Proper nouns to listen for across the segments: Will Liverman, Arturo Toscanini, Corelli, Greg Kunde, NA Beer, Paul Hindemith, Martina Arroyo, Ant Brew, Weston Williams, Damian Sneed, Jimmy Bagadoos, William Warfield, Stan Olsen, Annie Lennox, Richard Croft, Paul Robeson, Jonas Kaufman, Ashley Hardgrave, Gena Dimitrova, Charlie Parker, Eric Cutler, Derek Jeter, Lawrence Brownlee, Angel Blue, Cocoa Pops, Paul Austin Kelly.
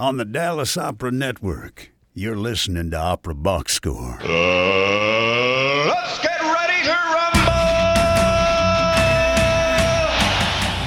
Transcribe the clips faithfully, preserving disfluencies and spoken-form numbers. on the Dallas Opera Network. You're listening to Opera Box Score. Uh, let's get ready to rumble!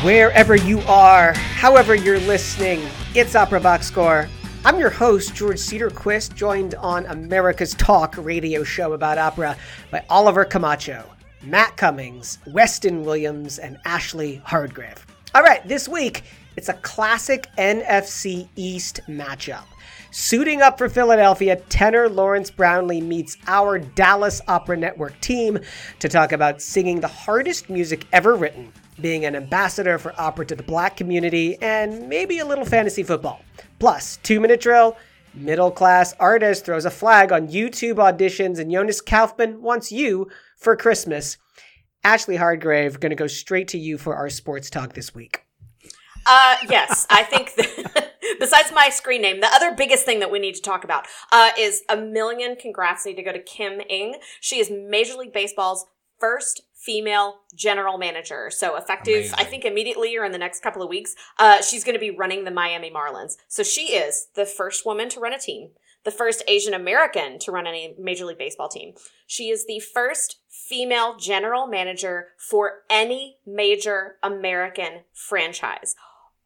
Wherever you are, however you're listening, it's Opera Box Score. I'm your host, George Cedarquist, joined on America's Talk radio show about opera by Oliver Camacho, Matt Cummings, Weston Williams, and Ashley Hardgrave. All right, this week, it's a classic N F C East matchup. Suiting up for Philadelphia, tenor Lawrence Brownlee meets our Dallas Opera Network team to talk about singing the hardest music ever written, being an ambassador for opera to the black community, and maybe a little fantasy football. Plus, two-minute drill, middle-class artist throws a flag on YouTube auditions, and Jonas Kaufman wants you for Christmas. Ashley Hardgrave, going to go straight to you for our sports talk this week. Uh, yes, I think that, besides my screen name, the other biggest thing that we need to talk about uh, is a million congrats need to go to Kim Ng. She is Major League Baseball's first female general manager. So effective, amazing. I think immediately or in the next couple of weeks, uh, she's going to be running the Miami Marlins. So she is the first woman to run a team, the first Asian American to run a Major League Baseball team. She is the first female general manager for any major American franchise.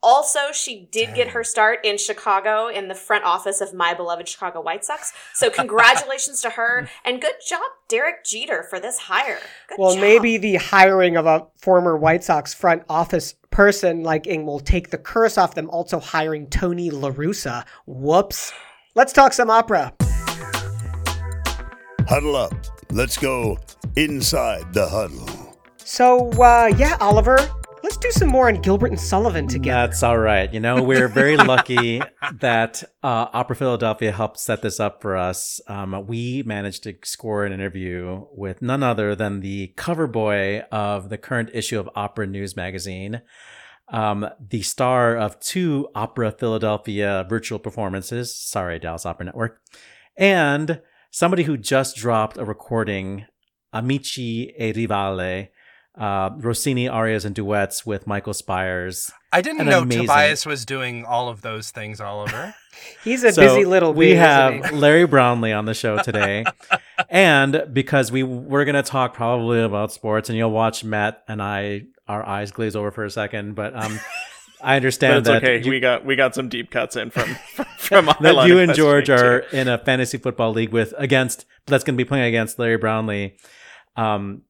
Also, she did get her start in Chicago in the front office of my beloved Chicago White Sox. So congratulations to her. And good job, Derek Jeter, for this hire. Good well, job. Maybe the hiring of a former White Sox front office person like Ng will take the curse off them also hiring Tony LaRussa. Whoops. Let's talk some opera. Huddle up. Let's go inside the huddle. So, uh, yeah, Oliver. Let's do some more on Gilbert and Sullivan together. That's all right. You know, we're very lucky that uh, Opera Philadelphia helped set this up for us. Um, we managed to score an interview with none other than the cover boy of the current issue of Opera News magazine, um, the star of two Opera Philadelphia virtual performances, sorry, Dallas Opera Network, and somebody who just dropped a recording, Amici e Rivali, Uh, Rossini arias and duets with Michael Spires. I didn't An know amazing... Tobias was doing all of those things, Oliver. He's a so busy little bee. We have Larry Brownlee on the show today. And because we we're going to talk probably about sports, and you'll watch Matt and I, our eyes glaze over for a second, but um, I understand but it's that. It's okay. You, we, got, we got some deep cuts in from, from that you and George are too. In a fantasy football league with against, that's going to be playing against Larry Brownlee. Um,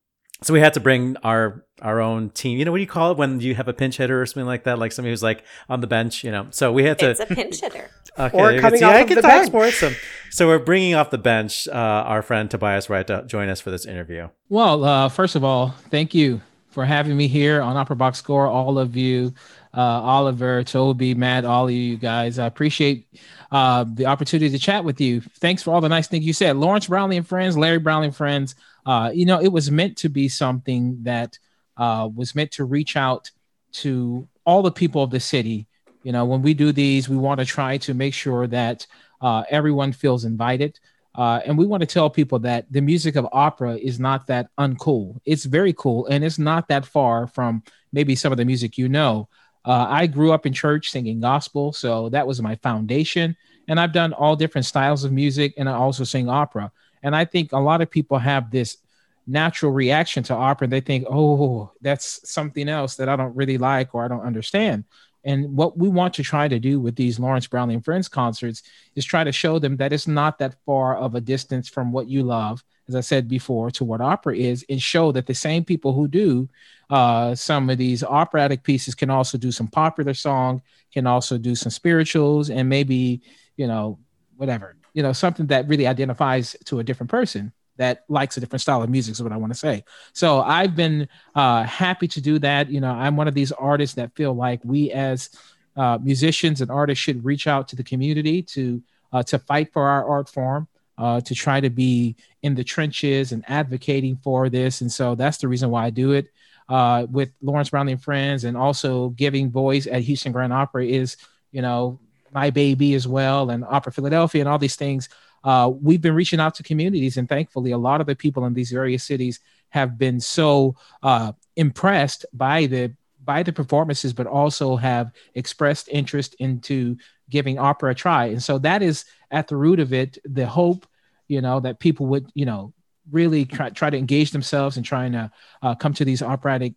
So we had to bring our our own team. You know, what do you call it when you have a pinch hitter or something like that? Like somebody who's like on the bench, you know. So we had to... It's a pinch hitter. Okay, or coming see, off I of the bench. Sports. So, so we're bringing off the bench uh, our friend Tobias Wright to join us for this interview. Well, uh, first of all, thank you for having me here on Opera Box Score. All of you, uh, Oliver, Toby, Matt, all of you guys. I appreciate uh, the opportunity to chat with you. Thanks for all the nice things you said. Lawrence Brownlee and friends, Larry Brownlee and friends. Uh, you know, it was meant to be something that uh, was meant to reach out to all the people of the city. You know, when we do these, we want to try to make sure that uh, everyone feels invited. Uh, and we want to tell people that the music of opera is not that uncool. It's very cool. And it's not that far from maybe some of the music, you know. Uh, I grew up in church singing gospel. So that was my foundation. And I've done all different styles of music. And I also sing opera. And I think a lot of people have this natural reaction to opera. And they think, oh, that's something else that I don't really like or I don't understand. And what we want to try to do with these Lawrence Brownlee and Friends concerts is try to show them that it's not that far of a distance from what you love, as I said before, to what opera is, and show that the same people who do uh, some of these operatic pieces can also do some popular song, can also do some spirituals, and maybe, you know, whatever. You know, something that really identifies to a different person that likes a different style of music is what I want to say. So I've been uh, happy to do that. You know, I'm one of these artists that feel like we as uh, musicians and artists should reach out to the community to uh, to fight for our art form, uh, to try to be in the trenches and advocating for this. And so that's the reason why I do it uh, with Lawrence Brownlee and Friends, and also giving voice at Houston Grand Opera is, you know, my baby as well, and Opera Philadelphia and all these things. Uh, we've been reaching out to communities, and thankfully a lot of the people in these various cities have been so uh, impressed by the by the performances, but also have expressed interest into giving opera a try. And so that is at the root of it, the hope, you know, that people would, you know, really try, try to engage themselves in trying to uh, come to these operatic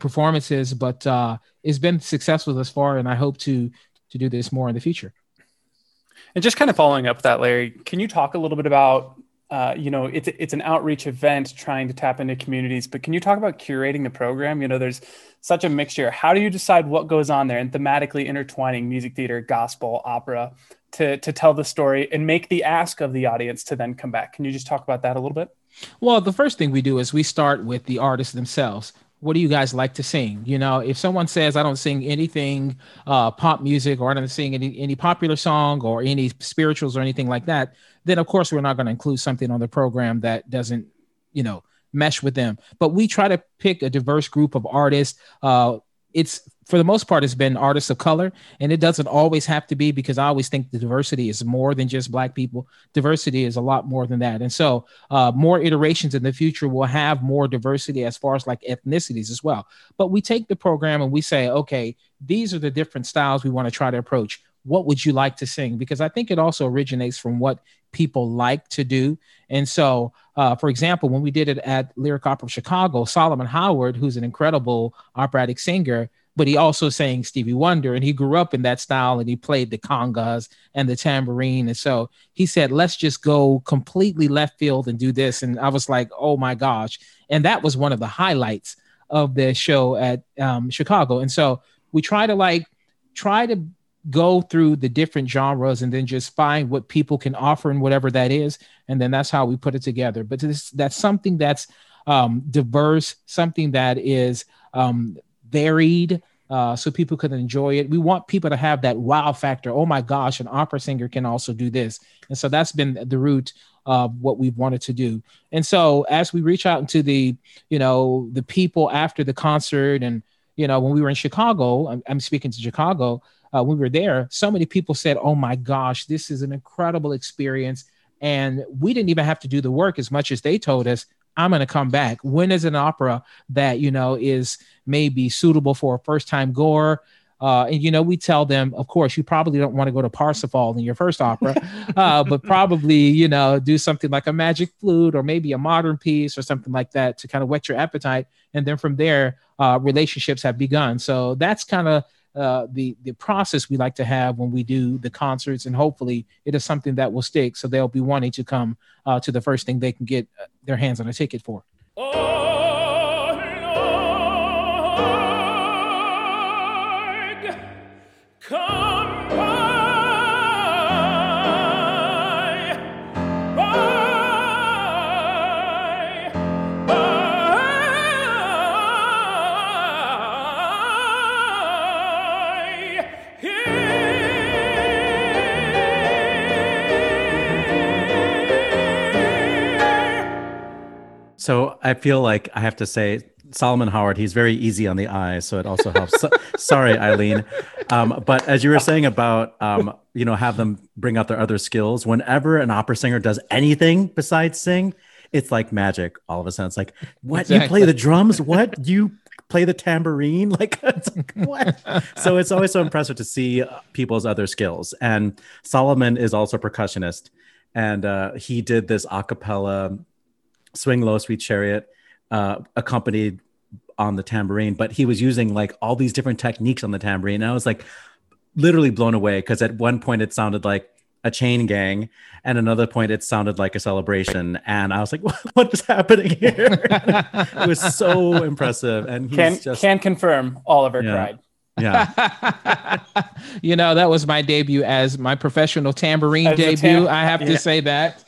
performances. But uh, it's been successful thus far, and I hope to to do this more in the future. And just kind of following up with that, Larry, can you talk a little bit about, uh, you know, it's it's an outreach event trying to tap into communities, but can you talk about curating the program? You know, there's such a mixture. How do you decide what goes on there and thematically intertwining music, theater, gospel, opera to, to tell the story and make the ask of the audience to then come back? Can you just talk about that a little bit? Well, the first thing we do is we start with the artists themselves. What do you guys like to sing? You know, if someone says, I don't sing anything uh, pop music, or I don't sing any, any popular song or any spirituals or anything like that, then of course we're not going to include something on the program that doesn't, you know, mesh with them. But we try to pick a diverse group of artists. Uh, it's for the most part, it's been artists of color, and it doesn't always have to be, because I always think the diversity is more than just Black people. Diversity is a lot more than that. And so uh, more iterations in the future will have more diversity as far as like ethnicities as well. But we take the program and we say, okay, these are the different styles we want to try to approach. What would you like to sing? Because I think it also originates from what people like to do. And so, uh, for example, when we did it at Lyric Opera of Chicago, Solomon Howard, who's an incredible operatic singer, but he also sang Stevie Wonder, and he grew up in that style, and he played the congas and the tambourine. And so he said, let's just go completely left field and do this. And I was like, oh my gosh. And that was one of the highlights of the show at um, Chicago. And so we try to like, try to go through the different genres and then just find what people can offer and whatever that is. And then that's how we put it together. But this, that's something that's um, diverse, something that is um, varied, uh, so people could enjoy it. We want people to have that wow factor. Oh my gosh, an opera singer can also do this. And so that's been the root of what we've wanted to do. And so as we reach out to the, you know, the people after the concert, and, you know, when we were in Chicago, I'm, I'm speaking to Chicago, uh, we were there, so many people said, oh my gosh, this is an incredible experience. And we didn't even have to do the work as much as they told us, I'm going to come back. When is an opera that, you know, is maybe suitable for a first time goer? Uh, and, you know, we tell them, of course, you probably don't want to go to Parsifal in your first opera, uh, but probably, you know, do something like a Magic Flute or maybe a modern piece or something like that to kind of whet your appetite. And then from there, uh, relationships have begun. So that's kind of uh, the, the process we like to have when we do the concerts, and hopefully it is something that will stick. So they'll be wanting to come uh, to the first thing they can get their hands on a ticket for. Oh! So I feel like I have to say, Solomon Howard, he's very easy on the eyes, so it also helps. So, sorry, Eileen. Um, but as you were saying about, um, you know, have them bring out their other skills, whenever an opera singer does anything besides sing, it's like magic. All of a sudden, it's like, what? Exactly. You play the drums? What? You play the tambourine? Like, it's like, what? So it's always so impressive to see people's other skills. And Solomon is also a percussionist. And uh, he did this a cappella Swing Low, Sweet Chariot, uh, accompanied on the tambourine, but he was using like all these different techniques on the tambourine. And I was like literally blown away, because at one point it sounded like a chain gang, and another point it sounded like a celebration. And I was like, what, what is happening here? It was so impressive. And he's can, just can confirm Oliver yeah. cried. Yeah. You know, that was my debut as my professional tambourine as debut. Tam- I have yeah. to say that.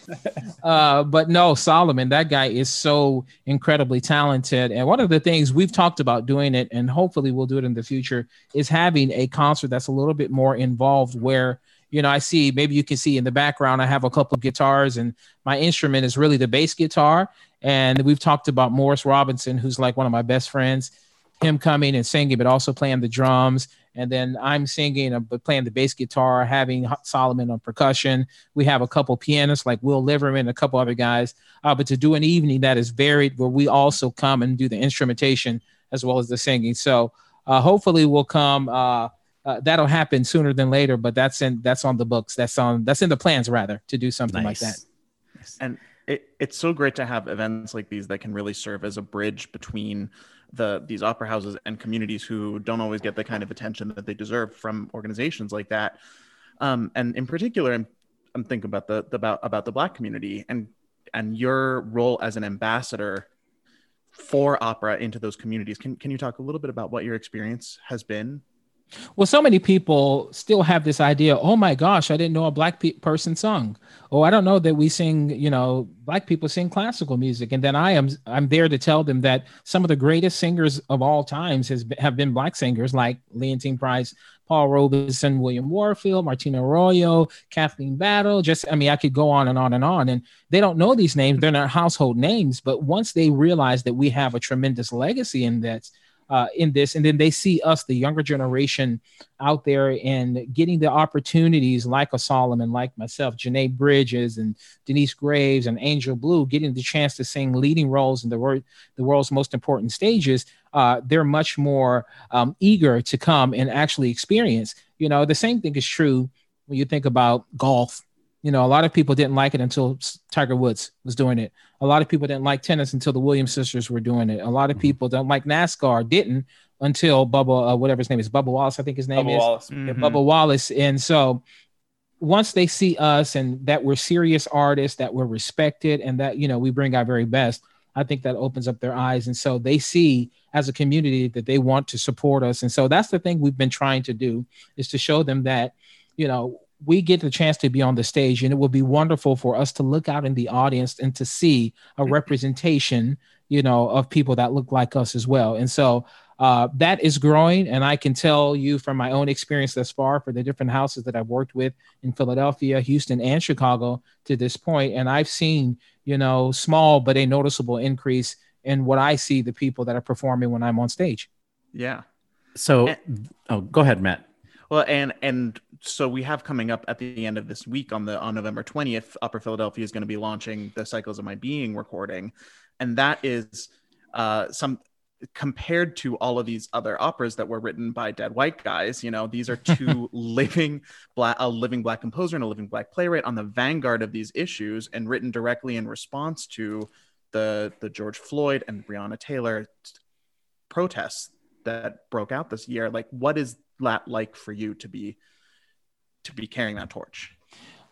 Uh, but no, Solomon, that guy is so incredibly talented. And one of the things we've talked about doing it, and hopefully we'll do it in the future, is having a concert that's a little bit more involved where, you know, I see, maybe you can see in the background, I have a couple of guitars, and my instrument is really the bass guitar. And we've talked about Morris Robinson, who's like one of my best friends, him coming and singing, but also playing the drums. And then I'm singing, but playing the bass guitar, having Solomon on percussion. We have a couple pianists like Will Liverman, a couple other guys, uh, but to do an evening that is varied, where we also come and do the instrumentation, as well as the singing. So uh, hopefully we'll come. Uh, uh, that'll happen sooner than later, but that's in that's on the books. That's on that's in the plans rather to do something nice. like that. Yes. And it, it's so great to have events like these that can really serve as a bridge between the these opera houses and communities who don't always get the kind of attention that they deserve from organizations like that. Um, and in particular, I'm, I'm thinking about the, the about about the Black community and and your role as an ambassador for opera into those communities. Can can you talk a little bit about what your experience has been? Well, so many people still have this idea, oh my gosh, I didn't know a Black pe- person sung. Oh, I don't know that we sing, you know, Black people sing classical music. And then I am I'm there to tell them that some of the greatest singers of all times has, have been Black singers like Leontine Price, Paul Robeson, William Warfield, Martina Arroyo, Kathleen Battle. Just, I mean, I could go on and on and on. And they don't know these names. They're not household names. But once they realize that we have a tremendous legacy in that, Uh, in this, and then they see us, the younger generation out there, and getting the opportunities like a Solomon, like myself, Janae Bridges and Denise Graves and Angel Blue, getting the chance to sing leading roles in the, wor- the world's most important stages. Uh, they're much more um, eager to come and actually experience. You know, the same thing is true when you think about golf. You know, a lot of people didn't like it until Tiger Woods was doing it. A lot of people didn't like tennis until the Williams sisters were doing it. A lot of people don't like NASCAR, didn't until Bubba, uh, whatever his name is, Bubba Wallace, I think his name Bubba is. Wallace. Mm-hmm. Yeah, Bubba Wallace. And so once they see us and that we're serious artists, that we're respected and that, you know, we bring our very best, I think that opens up their eyes. And so they see as a community that they want to support us. And so that's the thing we've been trying to do, is to show them that, you know, we get the chance to be on the stage, and it will be wonderful for us to look out in the audience and to see a representation, you know, of people that look like us as well. And so uh, that is growing. And I can tell you from my own experience thus far for the different houses that I've worked with in Philadelphia, Houston, and Chicago to this point. And I've seen, you know, small, but a noticeable increase in what I see the people that are performing when I'm on stage. Yeah. So, and, oh, go ahead, Matt. Well, and, and, so we have coming up at the end of this week on the on November twentieth, Opera Philadelphia is going to be launching the Cycles of My Being recording. And that is uh, some compared to all of these other operas that were written by dead white guys. You know, these are two living black, a living Black composer and a living Black playwright on the vanguard of these issues and written directly in response to the, the George Floyd and Breonna Taylor protests that broke out this year. Like, what is that like for you to be to be carrying that torch?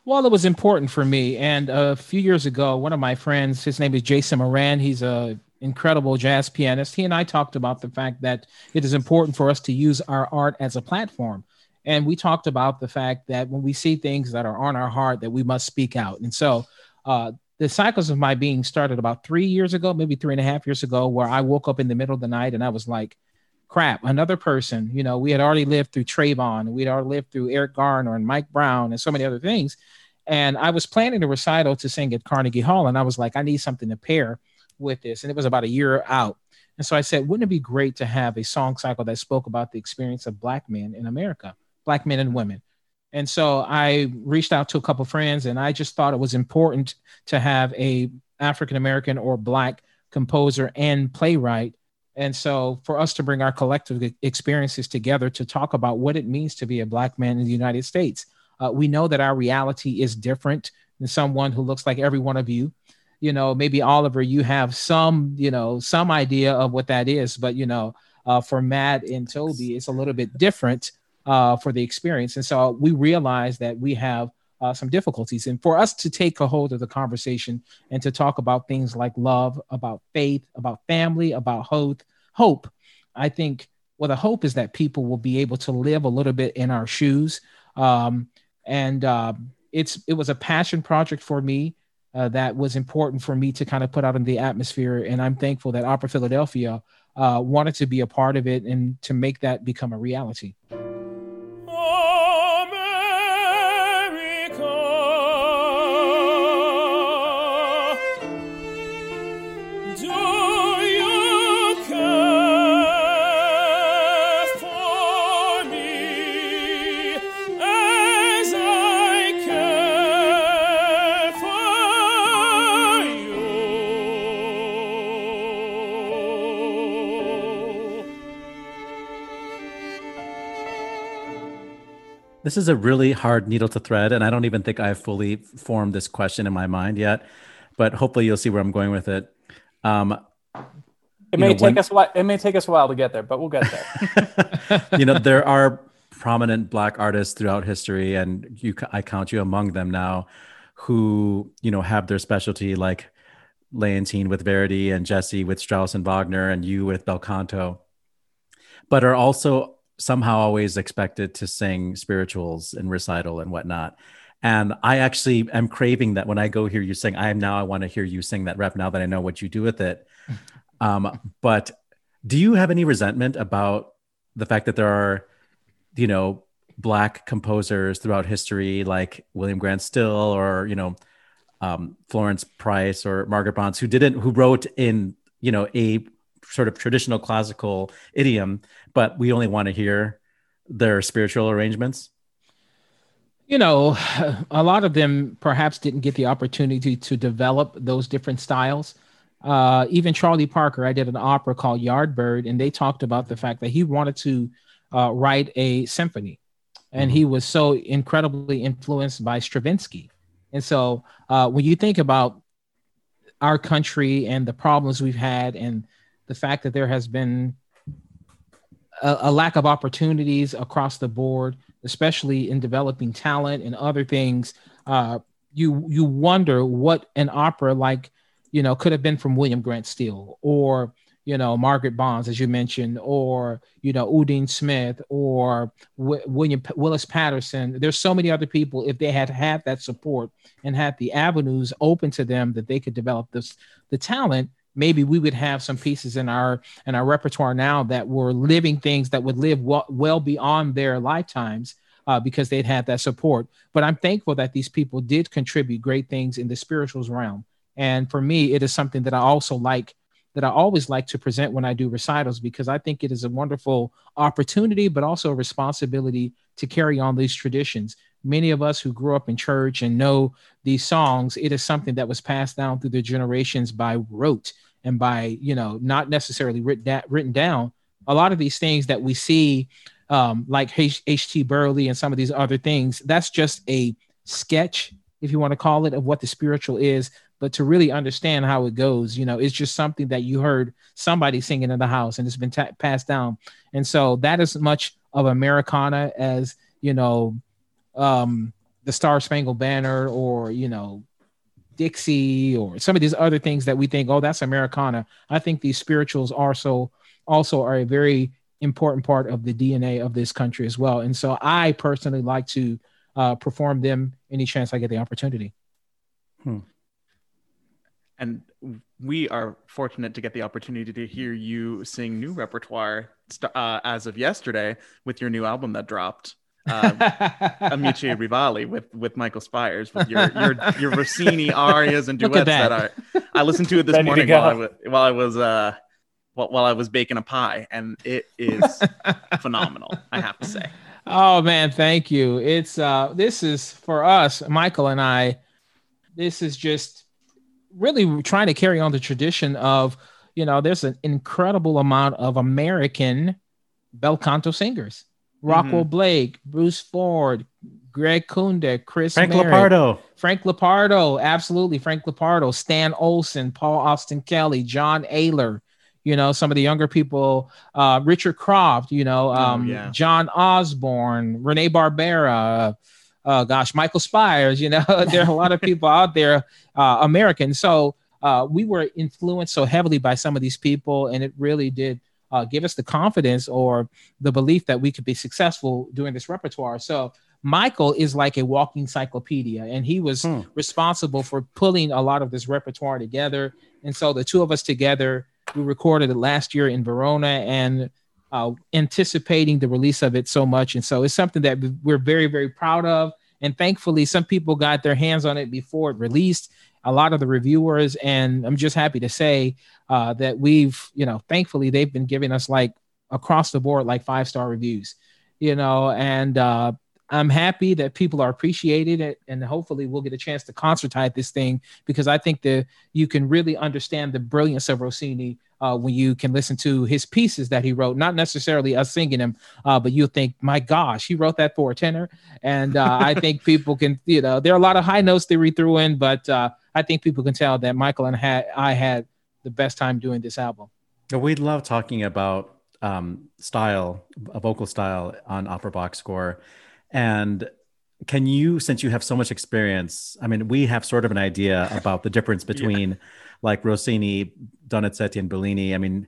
Well, it was important for me. And a few years ago, one of my friends, his name is Jason Moran. He's a incredible jazz pianist. He and I talked about the fact that it is important for us to use our art as a platform. And we talked about the fact that when we see things that are on our heart, that we must speak out. And so uh, the Cycles of My Being started about three years ago, maybe three and a half years ago, where I woke up in the middle of the night and I was like, crap, another person. You know, we had already lived through Trayvon, we'd already lived through Eric Garner and Mike Brown and so many other things. And I was planning a recital to sing at Carnegie Hall. And I was like, I need something to pair with this. And it was about a year out. And so I said, wouldn't it be great to have a song cycle that spoke about the experience of Black men in America, Black men and women? And so I reached out to a couple of friends, and I just thought it was important to have a African-American or Black composer and playwright. And so for us to bring our collective experiences together to talk about what it means to be a Black man in the United States. Uh, we know that our reality is different than someone who looks like every one of you. You know, maybe Oliver, you have some, you know, some idea of what that is. But, you know, uh, for Matt and Toby, it's a little bit different uh, for the experience. And so we realize that we have Uh, some difficulties. And for us to take a hold of the conversation and to talk about things like love, about faith, about family, about hope, hope, I think, well, the hope is that people will be able to live a little bit in our shoes. Um, and uh, it's it was a passion project for me uh, that was important for me to kind of put out in the atmosphere. And I'm thankful that Opera Philadelphia uh, wanted to be a part of it and to make that become a reality. This is a really hard needle to thread, and I don't even think I've fully formed this question in my mind yet, but hopefully you'll see where I'm going with it. Um, it may know, take when... us wh- it may take us a while to get there, but we'll get there. You know, there are prominent Black artists throughout history, and you, I count you among them now, who, you know, have their specialty, like Leontine with Verdi and Jesse with Strauss and Wagner and you with bel canto, but are also somehow always expected to sing spirituals and recital and whatnot. And I actually am craving that when I go hear you sing. I am now, I want to hear you sing that rep now that I know what you do with it. Um, but do you have any resentment about the fact that there are, you know, Black composers throughout history, like William Grant Still, or, you know, um, Florence Price or Margaret Bonds, who didn't, who wrote in, you know, a sort of traditional classical idiom, but we only want to hear their spiritual arrangements? You know, a lot of them perhaps didn't get the opportunity to develop those different styles. Uh, even Charlie Parker, I did an opera called Yardbird, and they talked about the fact that he wanted to uh, write a symphony. And he was so incredibly influenced by Stravinsky. And so uh, when you think about our country and the problems we've had and the fact that there has been a, a lack of opportunities across the board, especially in developing talent and other things, uh, you you wonder what an opera like, you know, could have been from William Grant Still, or, you know, Margaret Bonds, as you mentioned, or, you know, Udine Smith, or w- William P- Willis Patterson. There's so many other people, if they had had that support and had the avenues open to them that they could develop this, the talent, maybe we would have some pieces in our, in our repertoire now that were living things that would live well, well beyond their lifetimes, uh, because they'd had that support. But I'm thankful that these people did contribute great things in the spirituals realm. And for me, it is something that I also like, that I always like to present when I do recitals, because I think it is a wonderful opportunity, but also a responsibility to carry on these traditions. Many of us who grew up in church and know these songs, it is something that was passed down through the generations by rote and by, you know, not necessarily written, da- written down. A lot of these things that we see, um, like H- H.T. Burley and some of these other things, that's just a sketch, if you want to call it, of what the spiritual is. But to really understand how it goes, you know, it's just something that you heard somebody singing in the house and it's been t- passed down. And so that is much of Americana as, you know, um, the Star Spangled Banner, or, you know, Dixie, or some of these other things that we think, oh, that's Americana. I think these spirituals are so, also are a very important part of the D N A of this country as well. And so I personally like to uh, perform them any chance I get the opportunity. Hmm. And we are fortunate to get the opportunity to hear you sing new repertoire uh, as of yesterday with your new album that dropped, uh, Amici e Rivali, with with Michael Spires, with your your, your Rossini arias and duets that. that are. I listened to it this morning while I was while I was uh, while I was baking a pie, and it is phenomenal, I have to say. Oh man, thank you. It's uh, this is for us, Michael and I. This is just. Really trying to carry on the tradition of, you know, there's an incredible amount of American bel canto singers. Rockwell mm-hmm. Blake, Bruce Ford, Greg Kunde, Chris Frank Merritt, Lopardo. Frank Lopardo, absolutely. Frank Lopardo, Stan Olsen, Paul Austin Kelly, John Ayler, you know, some of the younger people, uh, Richard Croft, you know, um, oh, yeah. John Osborne, Renee Barbera, Uh, gosh, Michael Spires, you know, there are a lot of people out there, uh, American. So uh, we were influenced so heavily by some of these people, and it really did uh, give us the confidence or the belief that we could be successful doing this repertoire. So Michael is like a walking encyclopedia, and he was hmm. responsible for pulling a lot of this repertoire together. And so the two of us together, we recorded it last year in Verona, and Uh, anticipating the release of it so much. And so it's something that we're very, very proud of. And thankfully, some people got their hands on it before it released, a lot of the reviewers. And I'm just happy to say uh, that we've, you know, thankfully, they've been giving us like across the board, like five star reviews, you know, and uh, I'm happy that people are appreciated, and hopefully we'll get a chance to concertize this thing, because I think that you can really understand the brilliance of Rossini uh, when you can listen to his pieces that he wrote, not necessarily us singing them, uh, but you'll think, my gosh, he wrote that for a tenor. And uh, I think people can, you know, there are a lot of high notes that we threw in, but uh, I think people can tell that Michael and I had the best time doing this album. We love talking about um, style, a vocal style on Opera Box Score. And can you, since you have so much experience, I mean, we have sort of an idea about the difference between yeah. like Rossini, Donizetti, and Bellini. I mean,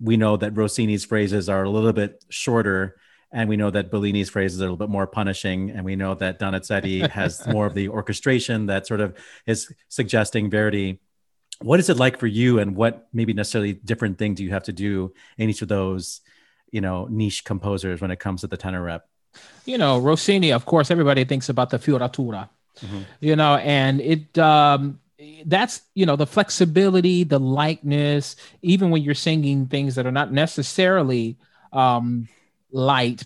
we know that Rossini's phrases are a little bit shorter, and we know that Bellini's phrases are a little bit more punishing. And we know that Donizetti has more of the orchestration that sort of is suggesting Verdi. What is it like for you, and what maybe necessarily different thing do you have to do in each of those, you know, niche composers when it comes to the tenor rep? You know, Rossini, of course, everybody thinks about the Fioratura, mm-hmm. you know, and it um, that's, you know, the flexibility, the lightness, even when you're singing things that are not necessarily um, light,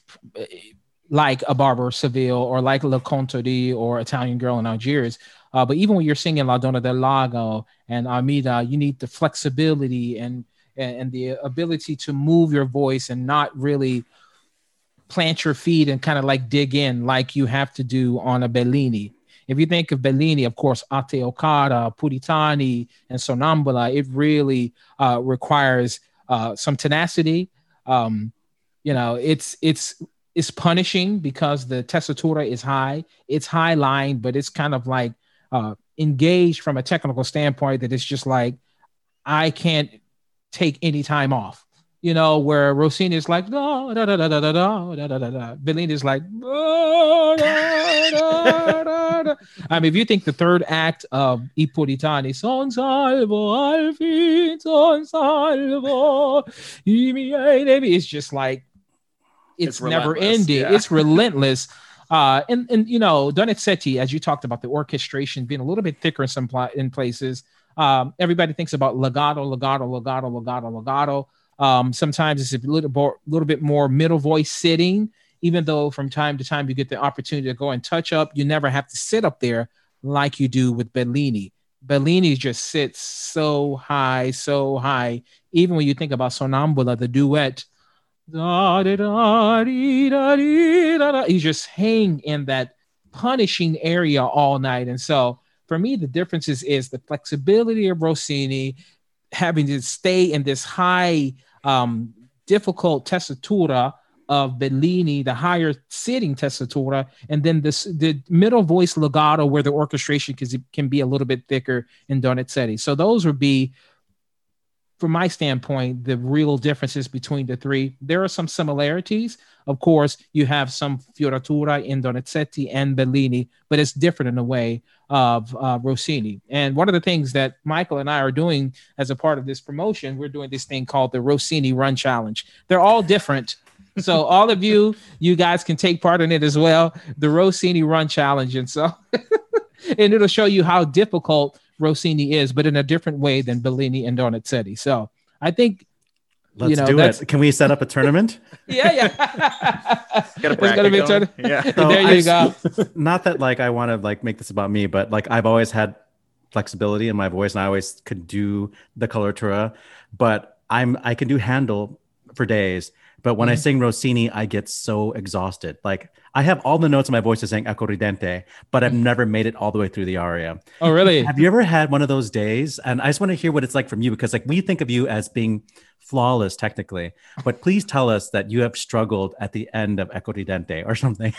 like a Barber of Seville or like Le Conte di or Italian Girl in Algiers. Uh, but even when you're singing La Donna del Lago and Armida, you need the flexibility and, and, and the ability to move your voice and not really plant your feet and kind of like dig in like you have to do on a Bellini. If you think of Bellini, of course, Ate Okada, Puritani, and Sonnambula, it really uh, requires uh, some tenacity. Um, you know, it's it's it's punishing because the tessitura is high. It's high line, but it's kind of like uh, engaged from a technical standpoint that it's just like, I can't take any time off. You know, where Rossini is like, da da da da da da da da da da. Bellini is like, da, da, da, da. I mean, if you think the third act of I Puritani, son salvo, al fin son salvo, it's just like, it's, it's never ending. Yeah. It's relentless. Uh, and, and, you know, Donizetti, as you talked about the orchestration being a little bit thicker in some pl- in places, um, everybody thinks about legato, legato, legato, legato, legato. Um, sometimes it's a little, bo- little bit more middle voice sitting, even though from time to time you get the opportunity to go and touch up. You never have to sit up there like you do with Bellini. Bellini just sits so high, so high. Even when you think about Sonnambula, the duet, you just hang in that punishing area all night. And so for me, the difference is, is the flexibility of Rossini, having to stay in this high, um, difficult tessitura of Bellini, the higher sitting tessitura, and then this, the middle voice legato where the orchestration can, can be a little bit thicker in Donizetti. So those would be, from my standpoint, the real differences between the three. There are some similarities. Of course, you have some fioratura in Donizetti and Bellini, but it's different in a way of uh, Rossini. And one of the things that Michael and I are doing as a part of this promotion, we're doing this thing called the Rossini Run Challenge. They're all different. So all of you, you guys can take part in it as well. The Rossini Run Challenge. And so, and it'll show you how difficult Rossini is, but in a different way than Bellini and Donizetti. So I think, let's you know, do it. Can we set up a tournament? yeah, yeah. Got a bracket going. Turn- yeah. So there you go. Not that like I want to like make this about me, but like I've always had flexibility in my voice, and I always could do the coloratura, but I'm I can do Handel for days. But when mm-hmm. I sing Rossini, I get so exhausted. Like I have all the notes in my voice to sing Accorridente, but I've never made it all the way through the aria. Oh, really? Have you ever had one of those days? And I just want to hear what it's like from you, because like we think of you as being flawless technically, but please tell us that you have struggled at the end of Accorridente or something.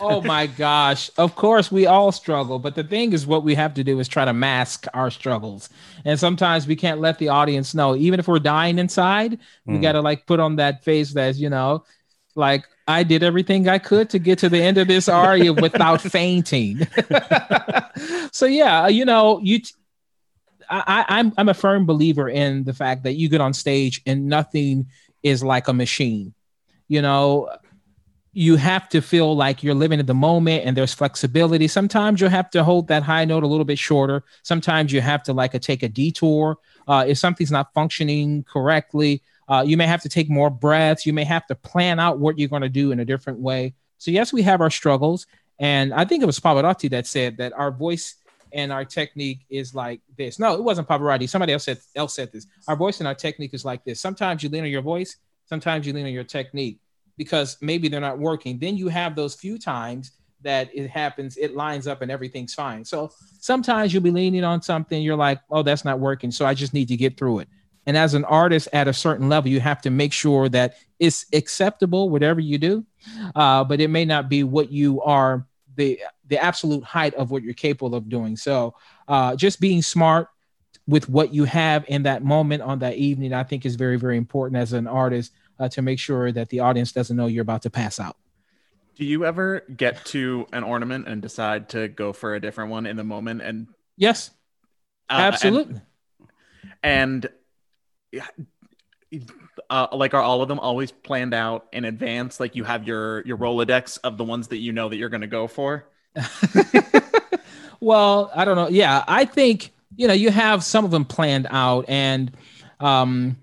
Oh my gosh. Of course we all struggle, but the thing is what we have to do is try to mask our struggles. And sometimes we can't let the audience know, even if we're dying inside, we mm. got to like put on that face that, you know, like I did everything I could to get to the end of this aria without fainting. So yeah, you know, you t- I, I'm I'm a firm believer in the fact that you get on stage and nothing is like a machine. You know, you have to feel like you're living in the moment, and there's flexibility. Sometimes you'll have to hold that high note a little bit shorter. Sometimes you have to like a, take a detour. Uh, if something's not functioning correctly, uh, you may have to take more breaths. You may have to plan out what you're going to do in a different way. So yes, we have our struggles. And I think it was Pavarotti that said that our voice and our technique is like this. No, it wasn't Pavarotti. Somebody else said, else said this. Our voice and our technique is like this. Sometimes you lean on your voice. Sometimes you lean on your technique because maybe they're not working. Then you have those few times that it happens, it lines up and everything's fine. So sometimes you'll be leaning on something. You're like, oh, that's not working. So I just need to get through it. And as an artist at a certain level, you have to make sure that it's acceptable, whatever you do, uh, but it may not be what you are, the the absolute height of what you're capable of doing. So uh, just being smart with what you have in that moment on that evening, I think is very, very important as an artist uh, to make sure that the audience doesn't know you're about to pass out. Do you ever get to an ornament and decide to go for a different one in the moment? And yes, uh, absolutely. And, and Uh, like are all of them always planned out in advance? Like you have your your Rolodex of the ones that you know that you're going to go for? Well, I don't know. Yeah, I think, you know, you have some of them planned out and um,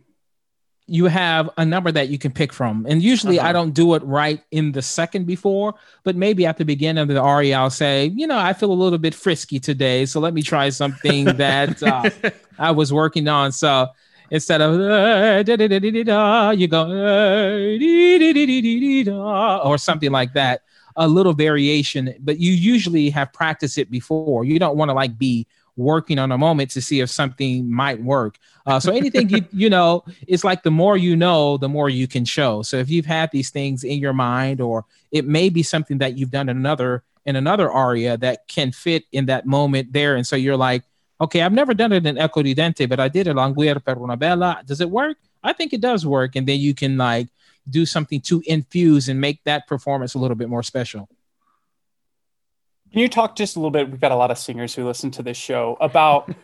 you have a number that you can pick from. And usually uh-huh. I don't do it right in the second before, but maybe at the beginning of the aria, I'll say, you know, I feel a little bit frisky today. So let me try something that uh, I was working on. So instead of uh, da, da, da, da, da, you go uh, dee, dee, dee, dee, da, or something like that, a little variation, but you usually have practiced it before. You don't want to like be working on a moment to see if something might work. Uh, so anything, you, you know, it's like the more you know, the more you can show. So if you've had these things in your mind, or it may be something that you've done in another, in another aria that can fit in that moment there. And so you're like, okay, I've never done it in Eco di Dente, but I did it on Guerra per una Bella. Does it work? I think it does work. And then you can like do something to infuse and make that performance a little bit more special. Can you talk just a little bit? We've got a lot of singers who listen to this show about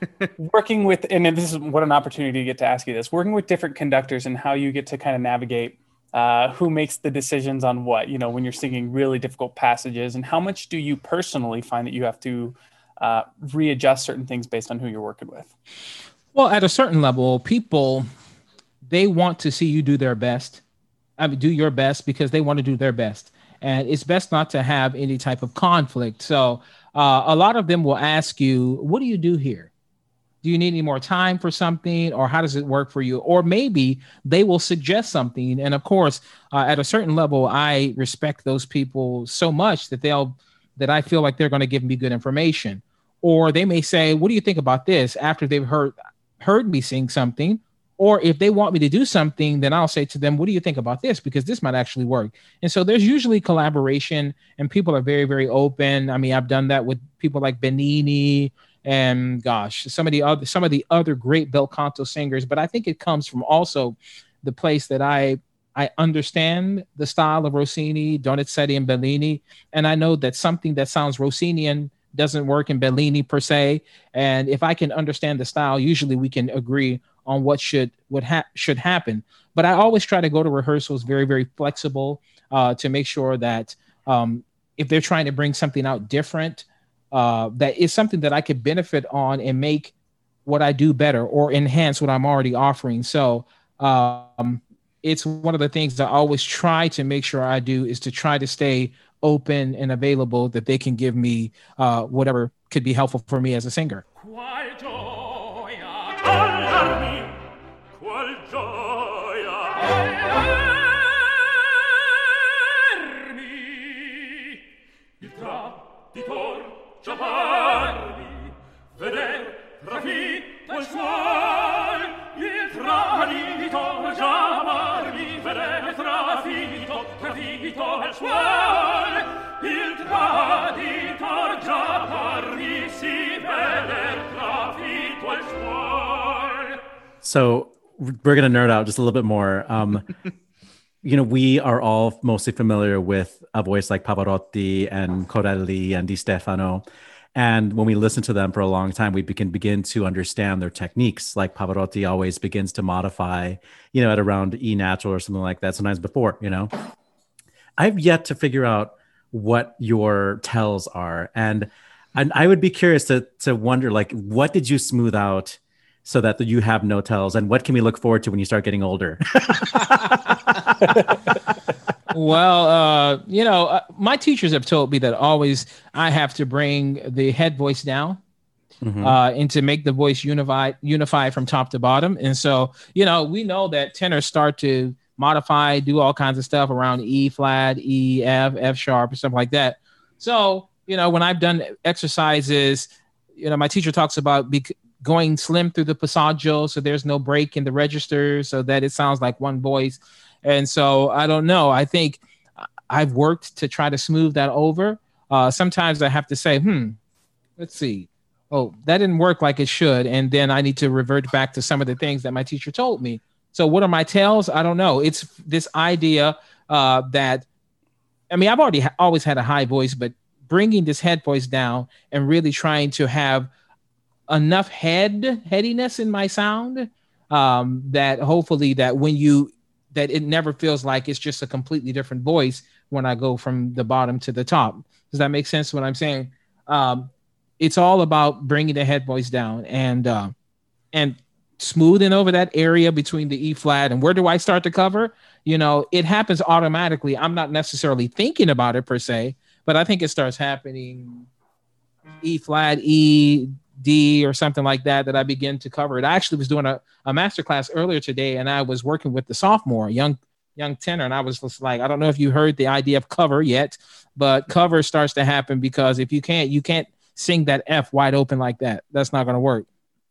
working with, and this is what an opportunity to get to ask you this, working with different conductors and how you get to kind of navigate uh, who makes the decisions on what, you know, when you're singing really difficult passages, and how much do you personally find that you have to Uh, readjust certain things based on who you're working with? Well, at a certain level, people, they want to see you do their best. I mean, do your best because they want to do their best. And it's best not to have any type of conflict. So uh, a lot of them will ask you, what do you do here? Do you need any more time for something, or how does it work for you? Or maybe they will suggest something. And of course, uh, at a certain level, I respect those people so much that they'll, that I feel like they're going to give me good information. Or they may say, what do you think about this, after they've heard heard me sing something? Or if they want me to do something, then I'll say to them, what do you think about this? Because this might actually work. And so there's usually collaboration, and people are very, very open. I mean, I've done that with people like Benini and gosh, some of the other, some of the other great bel canto singers. But I think it comes from also the place that I I understand the style of Rossini, Donizetti, and Bellini. And I know that something that sounds Rossinian doesn't work in Bellini per se. And if I can understand the style, usually we can agree on what should what ha- should happen. But I always try to go to rehearsals very, very flexible uh, to make sure that um, if they're trying to bring something out different, uh, that is something that I could benefit on and make what I do better or enhance what I'm already offering. So um, it's one of the things that I always try to make sure I do is to try to stay open and available, that they can give me uh, whatever could be helpful for me as a singer. So we're going to nerd out just a little bit more. Um, you know, we are all mostly familiar with a voice like Pavarotti and Corelli and Di Stefano. And when we listen to them for a long time, we can begin to understand their techniques. Like Pavarotti always begins to modify, you know, at around E natural or something like that, sometimes before, you know. I've yet to figure out what your tells are. And, and I would be curious to, to wonder, like, what did you smooth out so that you have no tells? And what can we look forward to when you start getting older? Well, uh, you know, uh, my teachers have told me that always I have to bring the head voice down. Mm-hmm. Uh, and to make the voice unified, unified from top to bottom. And so, you know, we know that tenors start to modify, do all kinds of stuff around E flat, E, F, F sharp, or something like that. So, you know, when I've done exercises, you know, my teacher talks about be- going slim through the passaggio, so there's no break in the register, so that it sounds like one voice. And so, I don't know. I think I've worked to try to smooth that over. Uh, sometimes I have to say, hmm, let's see. Oh, that didn't work like it should. And then I need to revert back to some of the things that my teacher told me. So what are my tells? I don't know. It's this idea uh, that, I mean, I've already ha- always had a high voice, but bringing this head voice down and really trying to have enough head headiness in my sound um, that hopefully that when you, that it never feels like it's just a completely different voice when I go from the bottom to the top. Does that make sense what I'm saying? Um, It's all about bringing the head voice down and uh, and smoothing over that area between the E flat and where do I start to cover? You know, it happens automatically. I'm not necessarily thinking about it per se, but I think it starts happening E flat, E, D or something like that, that I begin to cover it. I actually was doing a, a masterclass earlier today and I was working with the sophomore, young young tenor. And I was just like, I don't know if you heard the idea of cover yet, but cover starts to happen because if you can't, you can't sing that F wide open like that. That's not going to work.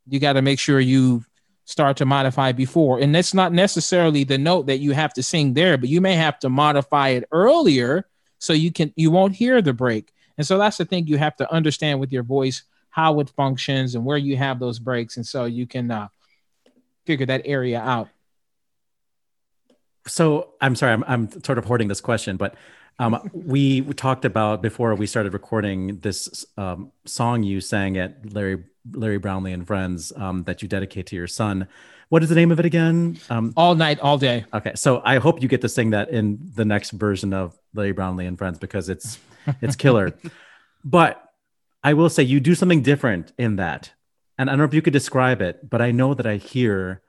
You got to make sure you start to modify before. And that's not necessarily the note that you have to sing there, but you may have to modify it earlier so you can, you won't hear the break. And so that's the thing you have to understand with your voice, how it functions and where you have those breaks. And so you can uh, figure that area out. So I'm sorry, I'm, I'm sort of hoarding this question, but Um, we talked about before we started recording this um, song you sang at Larry Larry Brownlee and Friends um, that you dedicate to your son. What is the name of it again? Um, all Night, All Day. Okay, so I hope you get to sing that in the next version of Larry Brownlee and Friends because it's it's killer. But I will say you do something different in that, and I don't know if you could describe it, but I know that I hear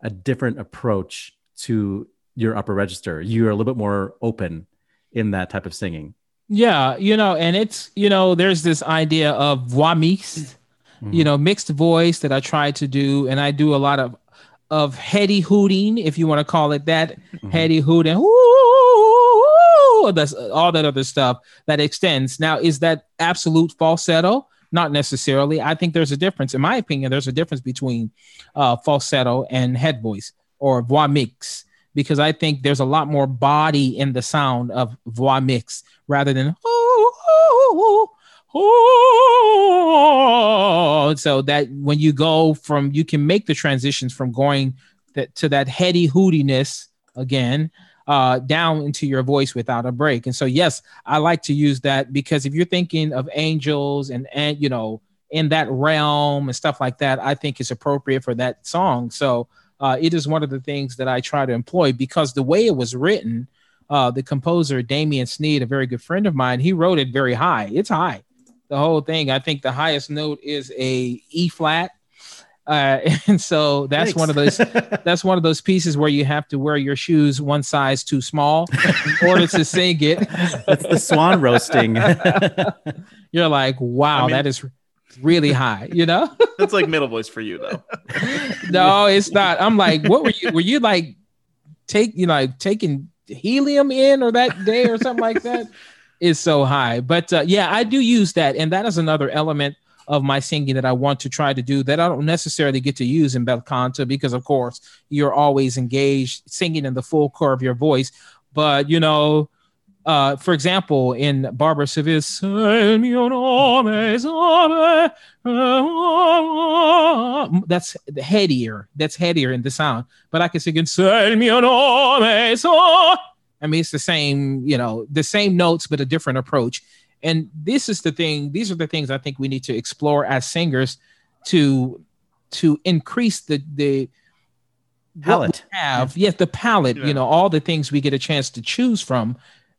a different approach to your upper register. You are a little bit more open in that type of singing. Yeah, you know, and it's, you know, there's this idea of voix mixte, mm-hmm. you know, mixed voice that I try to do. And I do a lot of, of heady hooting, if you want to call it that, mm-hmm. heady hooting, ooh, that's all that other stuff that extends. Now, is that absolute falsetto? Not necessarily. I think there's a difference. In my opinion, there's a difference between uh, falsetto and head voice or voix mixte. Because I think there's a lot more body in the sound of voix mixte rather than oh, oh, oh, oh. So that when you go from, you can make the transitions from going that, to that heady hootiness again uh, down into your voice without a break. And so yes, I like to use that because if you're thinking of angels and and you know in that realm and stuff like that, I think it's appropriate for that song. So. Uh, it is one of the things that I try to employ because the way it was written, uh, the composer, Damian Sneed, a very good friend of mine, he wrote it very high. It's high. The whole thing. I think the highest note is a E flat. Uh, and so that's Thanks. one of those, that's one of those pieces where you have to wear your shoes one size too small in order to sing it. That's the swan roasting. You're like, wow, I mean, that is really high, you know. That's like middle voice for you though. No, it's not. I'm like, what were you were you like take you know like taking helium in or that day or something like that? It's so high. But uh, yeah, I do use that, and that is another element of my singing that I want to try to do that I don't necessarily get to use in bel canto because of course you're always engaged singing in the full core of your voice. But you know, Uh, for example, in Barbara Seville's that's headier. That's headier in the sound. But I can sing in I mean, it's the same, you know, the same notes, but a different approach. And this is the thing. These are the things I think we need to explore as singers to to increase the the palette. Have. Yeah. Yes, the palette, yeah. You know, all the things we get a chance to choose from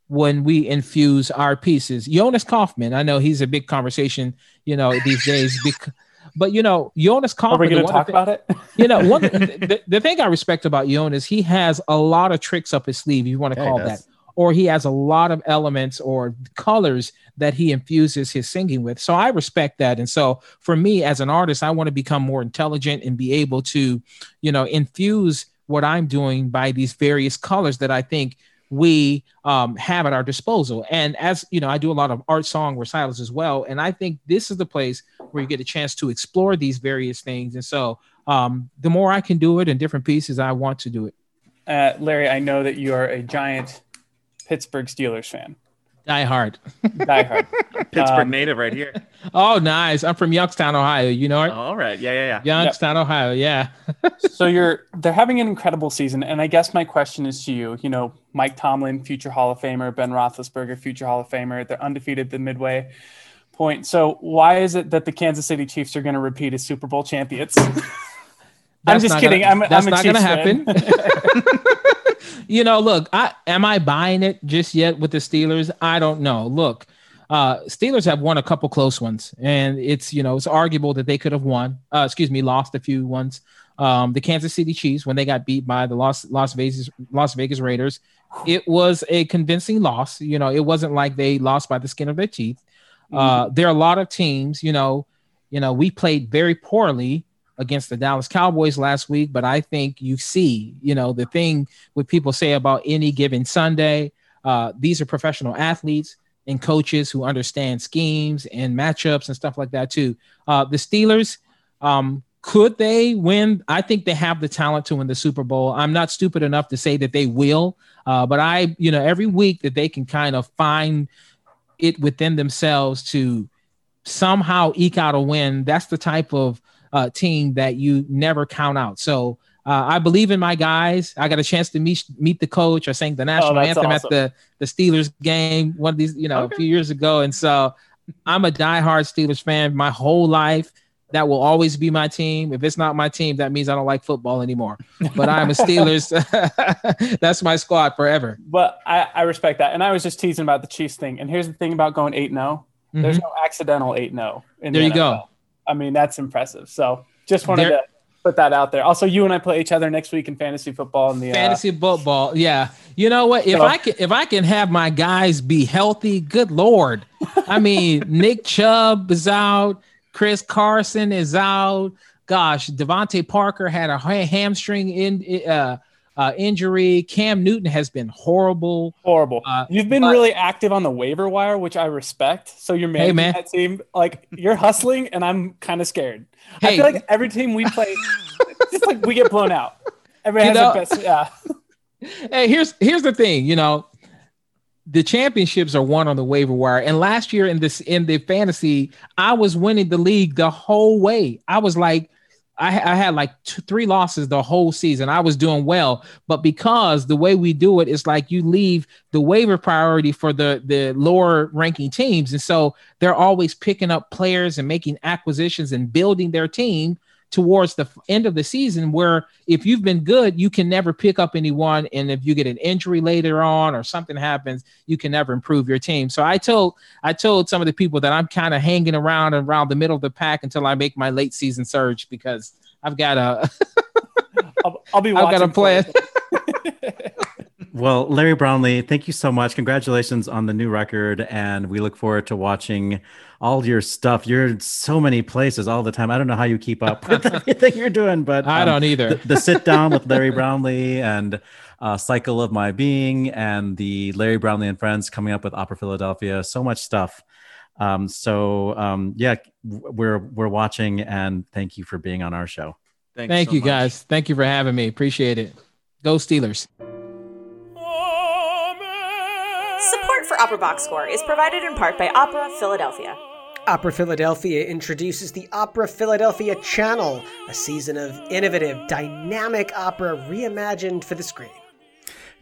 when we infuse our pieces. Jonas Kaufman, I know he's a big conversation, you know, these days, because, but you know, Jonas Kaufman. Are we going to talk thing, about it? You know, one the, the thing I respect about Jonas, he has a lot of tricks up his sleeve. You want to yeah, call that or he has a lot of elements or colors that he infuses his singing with. So I respect that. And so for me as an artist, I want to become more intelligent and be able to, you know, infuse what I'm doing by these various colors that I think we um, have at our disposal. And as you know, I do a lot of art song recitals as well. And I think this is the place where you get a chance to explore these various things. And so um, the more I can do it in different pieces, I want to do it. Uh, Larry, I know that you are a giant Pittsburgh Steelers fan. Die hard. Die hard. Pittsburgh um, native right here. Oh, nice. I'm from Youngstown, Ohio. You know it? Oh, all right. Yeah, yeah, yeah. Youngstown, yep. Ohio. Yeah. So you're they're having an incredible season. And I guess my question is to you, you know, Mike Tomlin, future Hall of Famer, Ben Roethlisberger, future Hall of Famer. They're undefeated at the midway point. So why is it that the Kansas City Chiefs are going to repeat as Super Bowl champions? I'm just kidding. Gonna, I'm, that's I'm a not going to happen. You know, look, I, am I buying it just yet with the Steelers? I don't know. Look, uh, Steelers have won a couple close ones, and it's, you know, it's arguable that they could have won, uh, excuse me, lost a few ones. Um, the Kansas City Chiefs, when they got beat by the Las, Las Vegas, Las Vegas Raiders, it was a convincing loss. You know, it wasn't like they lost by the skin of their teeth. Uh, mm-hmm. There are a lot of teams, you know, you know, we played very poorly against the Dallas Cowboys last week, but I think you see, you know, the thing what people say about any given Sunday, uh, these are professional athletes and coaches who understand schemes and matchups and stuff like that too. Uh, the Steelers, um, could they win? I think they have the talent to win the Super Bowl. I'm not stupid enough to say that they will, uh, but I, you know, every week that they can kind of find it within themselves to somehow eke out a win, that's the type of Uh, team that you never count out. So uh, I believe in my guys. I got a chance to meet meet the coach. I sang the national oh, anthem awesome. at the, the Steelers game one of these, you know, okay. a few years ago. And so I'm a diehard Steelers fan my whole life. That will always be my team. If it's not my team, that means I don't like football anymore. But I'm a Steelers. That's my squad forever. But I, I respect that. And I was just teasing about the Chiefs thing. And here's the thing about going eight and oh. Mm-hmm. There's no accidental eight and oh. In there the you N F L. Go. I mean, that's impressive. So just wanted there, to put that out there. Also, you and I play each other next week in fantasy football. In the Fantasy uh, football, yeah. You know what? If so, I can if I can have my guys be healthy, good Lord. I mean, Nick Chubb is out. Chris Carson is out. Gosh, Devontae Parker had a hamstring in, uh, uh, injury. Cam Newton has been horrible. Horrible. Uh, You've been but, really active on the waiver wire, which I respect. So you're managing hey man. that team. Like, you're hustling, and I'm kind of scared. Hey. I feel like every team we play, just like we get blown out. Everyone has the best. Yeah. Hey, here's here's the thing. You know, the championships are won on the waiver wire. And last year in this in the fantasy, I was winning the league the whole way. I was like. I, I had like two, three losses the whole season. I was doing well, but because the way we do it is like you leave the waiver priority for the, the lower ranking teams. And so they're always picking up players and making acquisitions and building their team towards the end of the season, where if you've been good, you can never pick up anyone. And if you get an injury later on or something happens, you can never improve your team. So I told, I told some of the people that I'm kind of hanging around around the middle of the pack until I make my late season surge, because I've got a, I'll, I'll be I've got a plan. Well, Larry Brownlee, thank you so much. Congratulations on the new record. And we look forward to watching all your stuff. You're in so many places all the time. I don't know how you keep up with everything you're doing, but um, I don't either. the, the sit down with Larry Brownlee and uh, Cycle of My Being and the Larry Brownlee and Friends coming up with Opera Philadelphia. So much stuff. Um, so um, yeah, we're, we're watching, and thank you for being on our show. Thanks thank so you much. guys. Thank you for having me. Appreciate it. Go Steelers. Support for Opera Box Score is provided in part by Opera Philadelphia. Opera Philadelphia introduces the Opera Philadelphia Channel, a season of innovative, dynamic opera reimagined for the screen.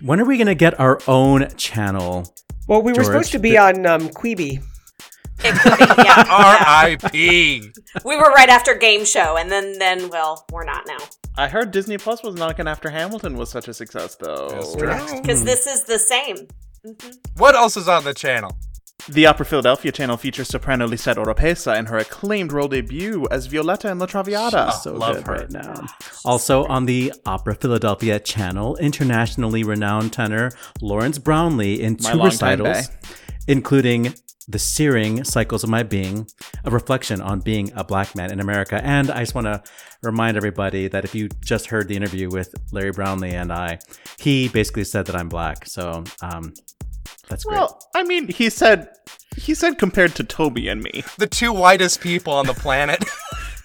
When are we going to get our own channel? Well, we George, were supposed to be the- on um, Quibi. It could be, yeah. R I P We were right after Game Show, and then, then well, we're not now. I heard Disney Plus was knocking after Hamilton was such a success, though. Because this is the same. Mm-hmm. What else is on the channel? The Opera Philadelphia channel features soprano Lisette Oropesa in her acclaimed role debut as Violetta in La Traviata. So love good her. Right now. Also on the Opera Philadelphia channel, internationally renowned tenor Lawrence Brownlee in two recitals, including The Searing Cycles of My Being, a reflection on being a black man in America. And I just want to remind everybody that if you just heard the interview with Larry Brownlee and I, he basically said that I'm black. So um, that's great. Well, I mean, he said, he said compared to Toby and me. The two whitest people on the planet.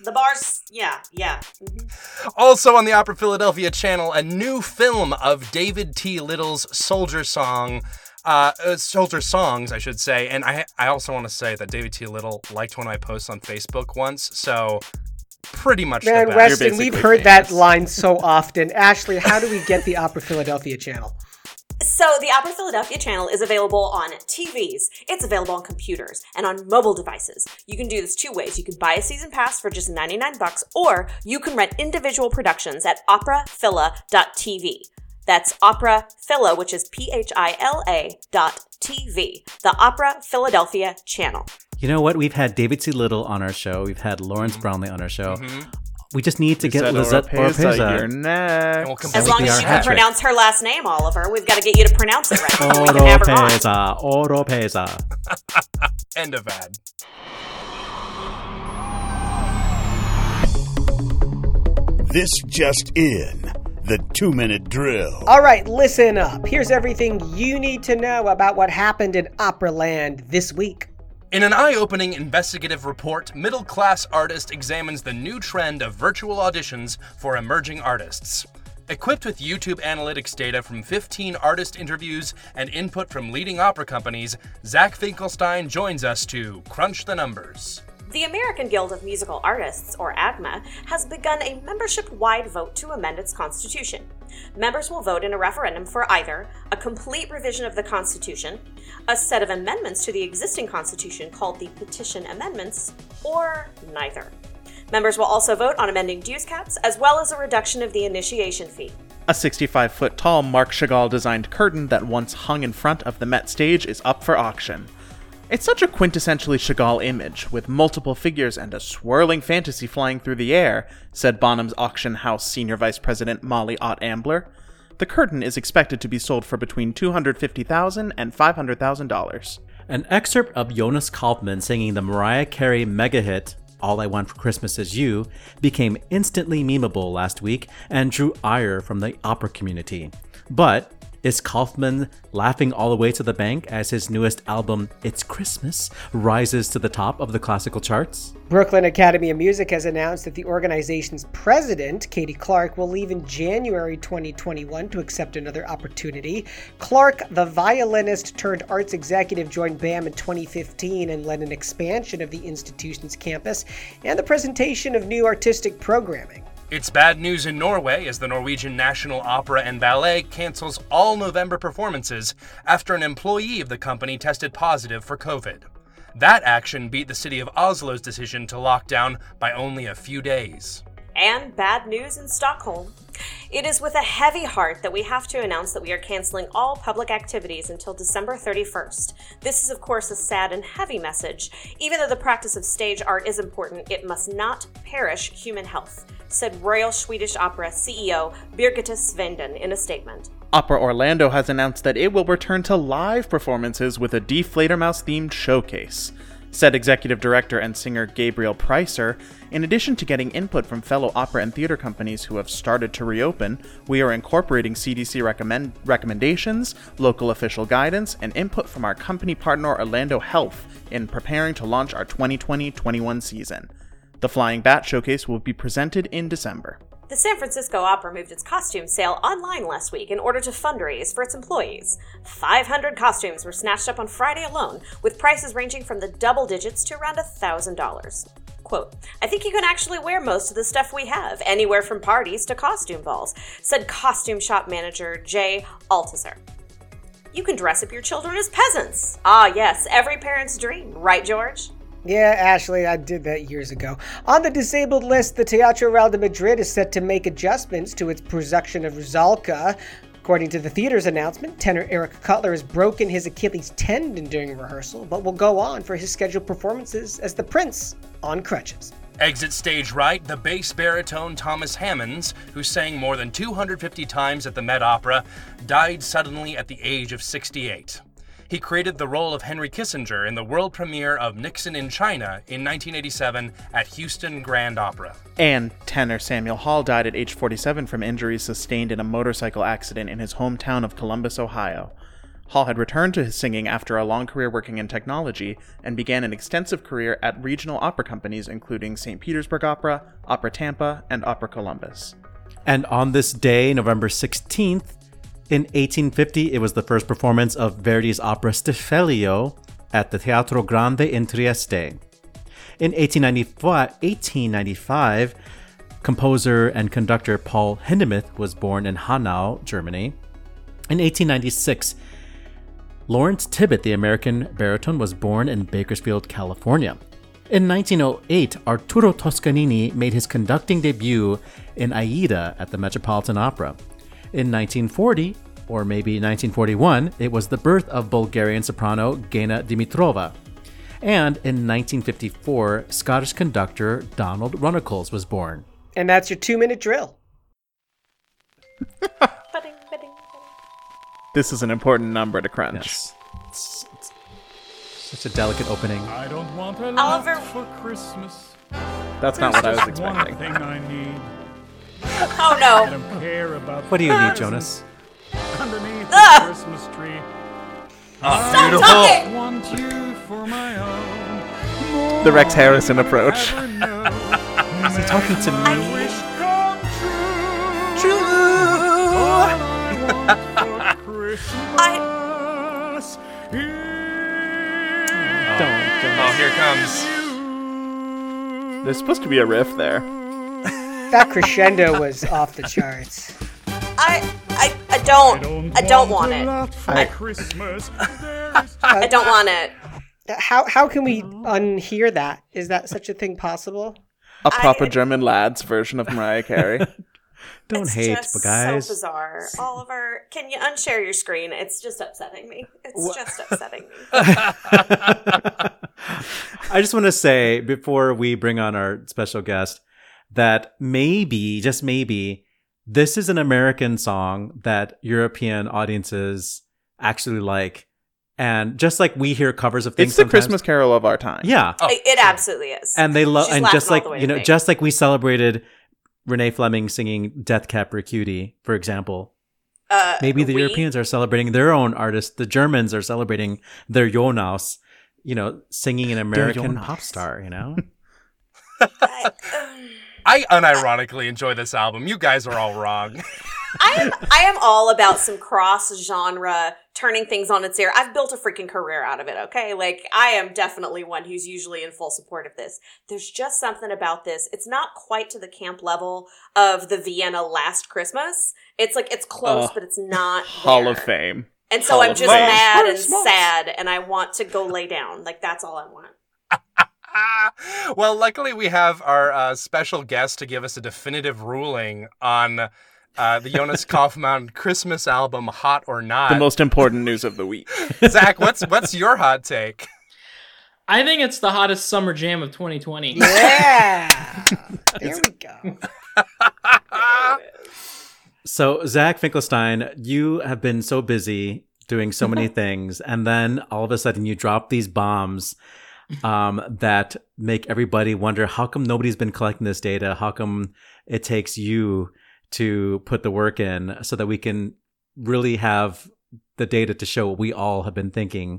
The bars, yeah, yeah. Mm-hmm. Also on the Opera Philadelphia channel, a new film of David T. Little's Soldier Song. Uh, uh, Soldier Songs, I should say. And I I also want to say that David T. Little liked one of my posts on Facebook once, so pretty much Man, the best. Weston, we've heard famous. That line so often. Ashley, how do we get the Opera Philadelphia channel? So the Opera Philadelphia channel is available on T Vs, it's available on computers, and on mobile devices. You can do this two ways. You can buy a season pass for just ninety-nine bucks, or you can rent individual productions at opera phila dot t v. That's Opera Phila, which is P H I L A dot T V, the Opera Philadelphia channel. You know what? We've had David C. Little on our show. We've had Lawrence mm-hmm. Brownlee on our show. Mm-hmm. We just need to Lisette get Lisette Oropesa. Oropesa. As long as you can pronounce her last name, Oliver, we've got to get you to pronounce it right. Oropesa, Oropesa. End of ad. This just in. The two-minute drill. All right, listen up. Here's everything you need to know about what happened in Operaland this week. In an eye-opening investigative report, middle-class artist examines the new trend of virtual auditions for emerging artists. Equipped with YouTube analytics data from fifteen artist interviews and input from leading opera companies, Zach Finkelstein joins us to crunch the numbers. The American Guild of Musical Artists, or A G M A, has begun a membership-wide vote to amend its constitution. Members will vote in a referendum for either a complete revision of the Constitution, a set of amendments to the existing Constitution called the Petition Amendments, or neither. Members will also vote on amending dues caps, as well as a reduction of the initiation fee. A sixty-five-foot-tall Marc Chagall-designed curtain that once hung in front of the Met stage is up for auction. It's such a quintessentially Chagall image, with multiple figures and a swirling fantasy flying through the air, said Bonham's Auction House Senior Vice President Molly Ott Ambler. The curtain is expected to be sold for between two hundred fifty thousand dollars and five hundred thousand dollars. An excerpt of Jonas Kaufman singing the Mariah Carey mega hit, All I Want for Christmas Is You, became instantly memeable last week and drew ire from the opera community. But is Kaufman laughing all the way to the bank as his newest album, It's Christmas, rises to the top of the classical charts? Brooklyn Academy of Music has announced that the organization's president, Katie Clark, will leave in January twenty twenty-one to accept another opportunity. Clark, the violinist turned arts executive, joined B A M in twenty fifteen and led an expansion of the institution's campus and the presentation of new artistic programming. It's bad news in Norway as the Norwegian National Opera and Ballet cancels all November performances after an employee of the company tested positive for COVID. That action beat the city of Oslo's decision to lock down by only a few days. And bad news in Stockholm. It is with a heavy heart that we have to announce that we are canceling all public activities until December thirty-first. This is, of course, a sad and heavy message. Even though the practice of stage art is important, it must not perish human health, said Royal Swedish Opera C E O Birgitta Svenden in a statement. Opera Orlando has announced that it will return to live performances with a Deflatormouse-themed showcase. Said executive director and singer Gabriel Pricer, in addition to getting input from fellow opera and theater companies who have started to reopen, we are incorporating C D C recommend- recommendations, local official guidance, and input from our company partner Orlando Health in preparing to launch our twenty twenty twenty-one season. The Flying Bat showcase will be presented in December. The San Francisco Opera moved its costume sale online last week in order to fundraise for its employees. five hundred costumes were snatched up on Friday alone, with prices ranging from the double digits to around one thousand dollars. Quote, I think you can actually wear most of the stuff we have, anywhere from parties to costume balls, said costume shop manager Jay Althusser. You can dress up your children as peasants. Ah, yes, every parent's dream, right, George? Yeah, Ashley, I did that years ago. On the disabled list, the Teatro Real de Madrid is set to make adjustments to its production of Rusalka. According to the theater's announcement, tenor Eric Cutler has broken his Achilles tendon during rehearsal, but will go on for his scheduled performances as the Prince on crutches. Exit stage right, the bass baritone Thomas Hammonds, who sang more than two hundred fifty times at the Met Opera, died suddenly at the age of sixty-eight. He created the role of Henry Kissinger in the world premiere of Nixon in China in nineteen eighty-seven at Houston Grand Opera. And tenor Samuel Hall died at age forty-seven from injuries sustained in a motorcycle accident in his hometown of Columbus, Ohio. Hall had returned to his singing after a long career working in technology and began an extensive career at regional opera companies including Saint Petersburg Opera, Opera Tampa, and Opera Columbus. And on this day, November sixteenth, in eighteen fifty, it was the first performance of Verdi's opera Stiffelio at the Teatro Grande in Trieste. In eighteen ninety-five, composer and conductor Paul Hindemith was born in Hanau, Germany. In eighteen ninety-six, Lawrence Tibbett, the American baritone, was born in Bakersfield, California. In nineteen oh eight, Arturo Toscanini made his conducting debut in Aida at the Metropolitan Opera. In nineteen forty, or maybe nineteen forty-one, it was the birth of Bulgarian soprano Gena Dimitrova. And in nineteen fifty-four, Scottish conductor Donald Runnels was born. And that's your two-minute drill. This is an important number to crunch. Yes. It's, it's such a delicate opening. I don't want a lot Oliver. For Christmas. That's not what I was expecting. One thing I need. Oh no. I don't care about what do you need, Jonas? Underneath the Christmas tree. Oh, beautiful. Stop want you for my own. More the Rex Harrison approach. Is he talking to me? I wish come true. True. I want for Christmas. I... Is don't, don't. Oh, here comes. There's supposed to be a riff there. That crescendo was off the charts. I, I, I don't, I don't want it. I, I don't want it. How, how can we unhear that? Is that such a thing possible? A proper I, German lads version of Mariah Carey. Don't it's hate, just guys. So bizarre, Oliver. Can you unshare your screen? It's just upsetting me. It's what? just upsetting me. I just want to say before we bring on our special guest. That maybe, just maybe, this is an American song that European audiences actually like. And just like we hear covers of things, it's the sometimes. Christmas Carol of our time. Yeah, oh, it sure. absolutely is. And they love, and just like you know, me. just like we celebrated Renee Fleming singing "Death Cab for Cutie," for example. Uh, maybe the we? Europeans are celebrating their own artists. The Germans are celebrating their Jonas, you know, singing an American pop star. You know. I, um... I unironically enjoy this album. You guys are all wrong. I am I am all about some cross-genre, turning things on its ear. I've built a freaking career out of it, okay? Like, I am definitely one who's usually in full support of this. There's just something about this. It's not quite to the camp level of the Vienna Last Christmas. It's like, it's close, uh, but it's not there. Hall of Fame. And so Hall I'm just fame. mad and sad, and I want to go lay down. Like, that's all I want. Ah, well, luckily we have our uh, special guest to give us a definitive ruling on uh, the Jonas Kaufman Christmas album, Hot or Not. The most important news of the week. Zach, what's what's your hot take? I think it's the hottest summer jam of twenty twenty. Yeah! There we go. So, Zach Finkelstein, you have been so busy doing so many things, and then all of a sudden you drop these bombs Um, that make everybody wonder, how come nobody's been collecting this data? How come it takes you to put the work in so that we can really have the data to show what we all have been thinking?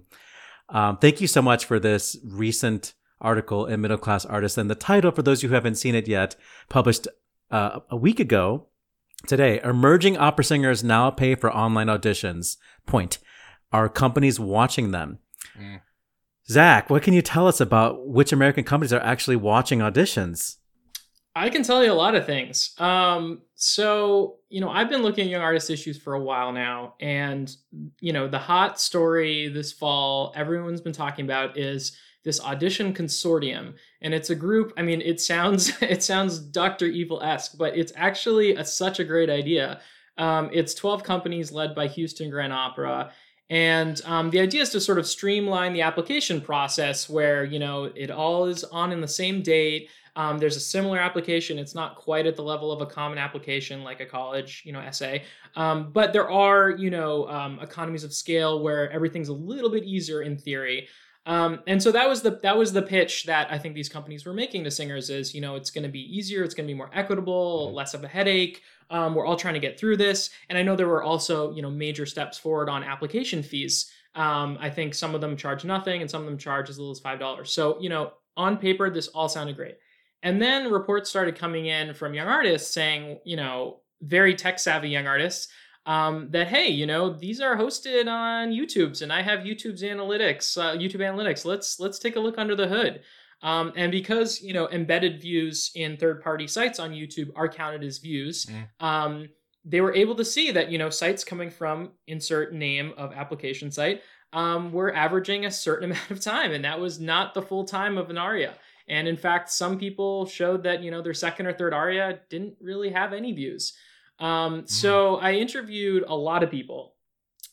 Um, thank you so much for this recent article in Middle Class Artists. And the title, for those who haven't seen it yet, published uh, a week ago today, Emerging Opera Singers Now Pay for Online Auditions. Point. Are companies watching them? Mm. Zach, what can you tell us about which American companies are actually watching auditions? I can tell you a lot of things. Um, so, you know, I've been looking at young artist issues for a while now. And, you know, the hot story this fall everyone's been talking about is this audition consortium. And it's a group, I mean, it sounds it sounds Doctor Evil-esque, but it's actually a, such a great idea. Um, it's twelve companies led by Houston Grand Opera. And um, the idea is to sort of streamline the application process where, you know, it all is on in the same date. Um, there's a similar application. It's not quite at the level of a common application like a college, you know, essay. Um, but there are, you know, um, economies of scale where everything's a little bit easier in theory. Um, and so that was the that was the pitch that I think these companies were making to singers is, you know, it's going to be easier. It's going to be more equitable, less of a headache. Um, we're all trying to get through this. And I know there were also, you know, major steps forward on application fees. Um, I think some of them charge nothing and some of them charge as little as five dollars. So, you know, on paper, this all sounded great. And then reports started coming in from young artists saying, you know, very tech savvy young artists, um, that, hey, you know, these are hosted on YouTube's and I have YouTube's analytics, uh, YouTube analytics. Let's let's take a look under the hood. Um, and because, you know, embedded views in third party sites on YouTube are counted as views, mm. um, they were able to see that, you know, sites coming from insert name of application site um, were averaging a certain amount of time. And that was not the full time of an aria. And in fact, some people showed that, you know, their second or third aria didn't really have any views. Um, mm. So I interviewed a lot of people.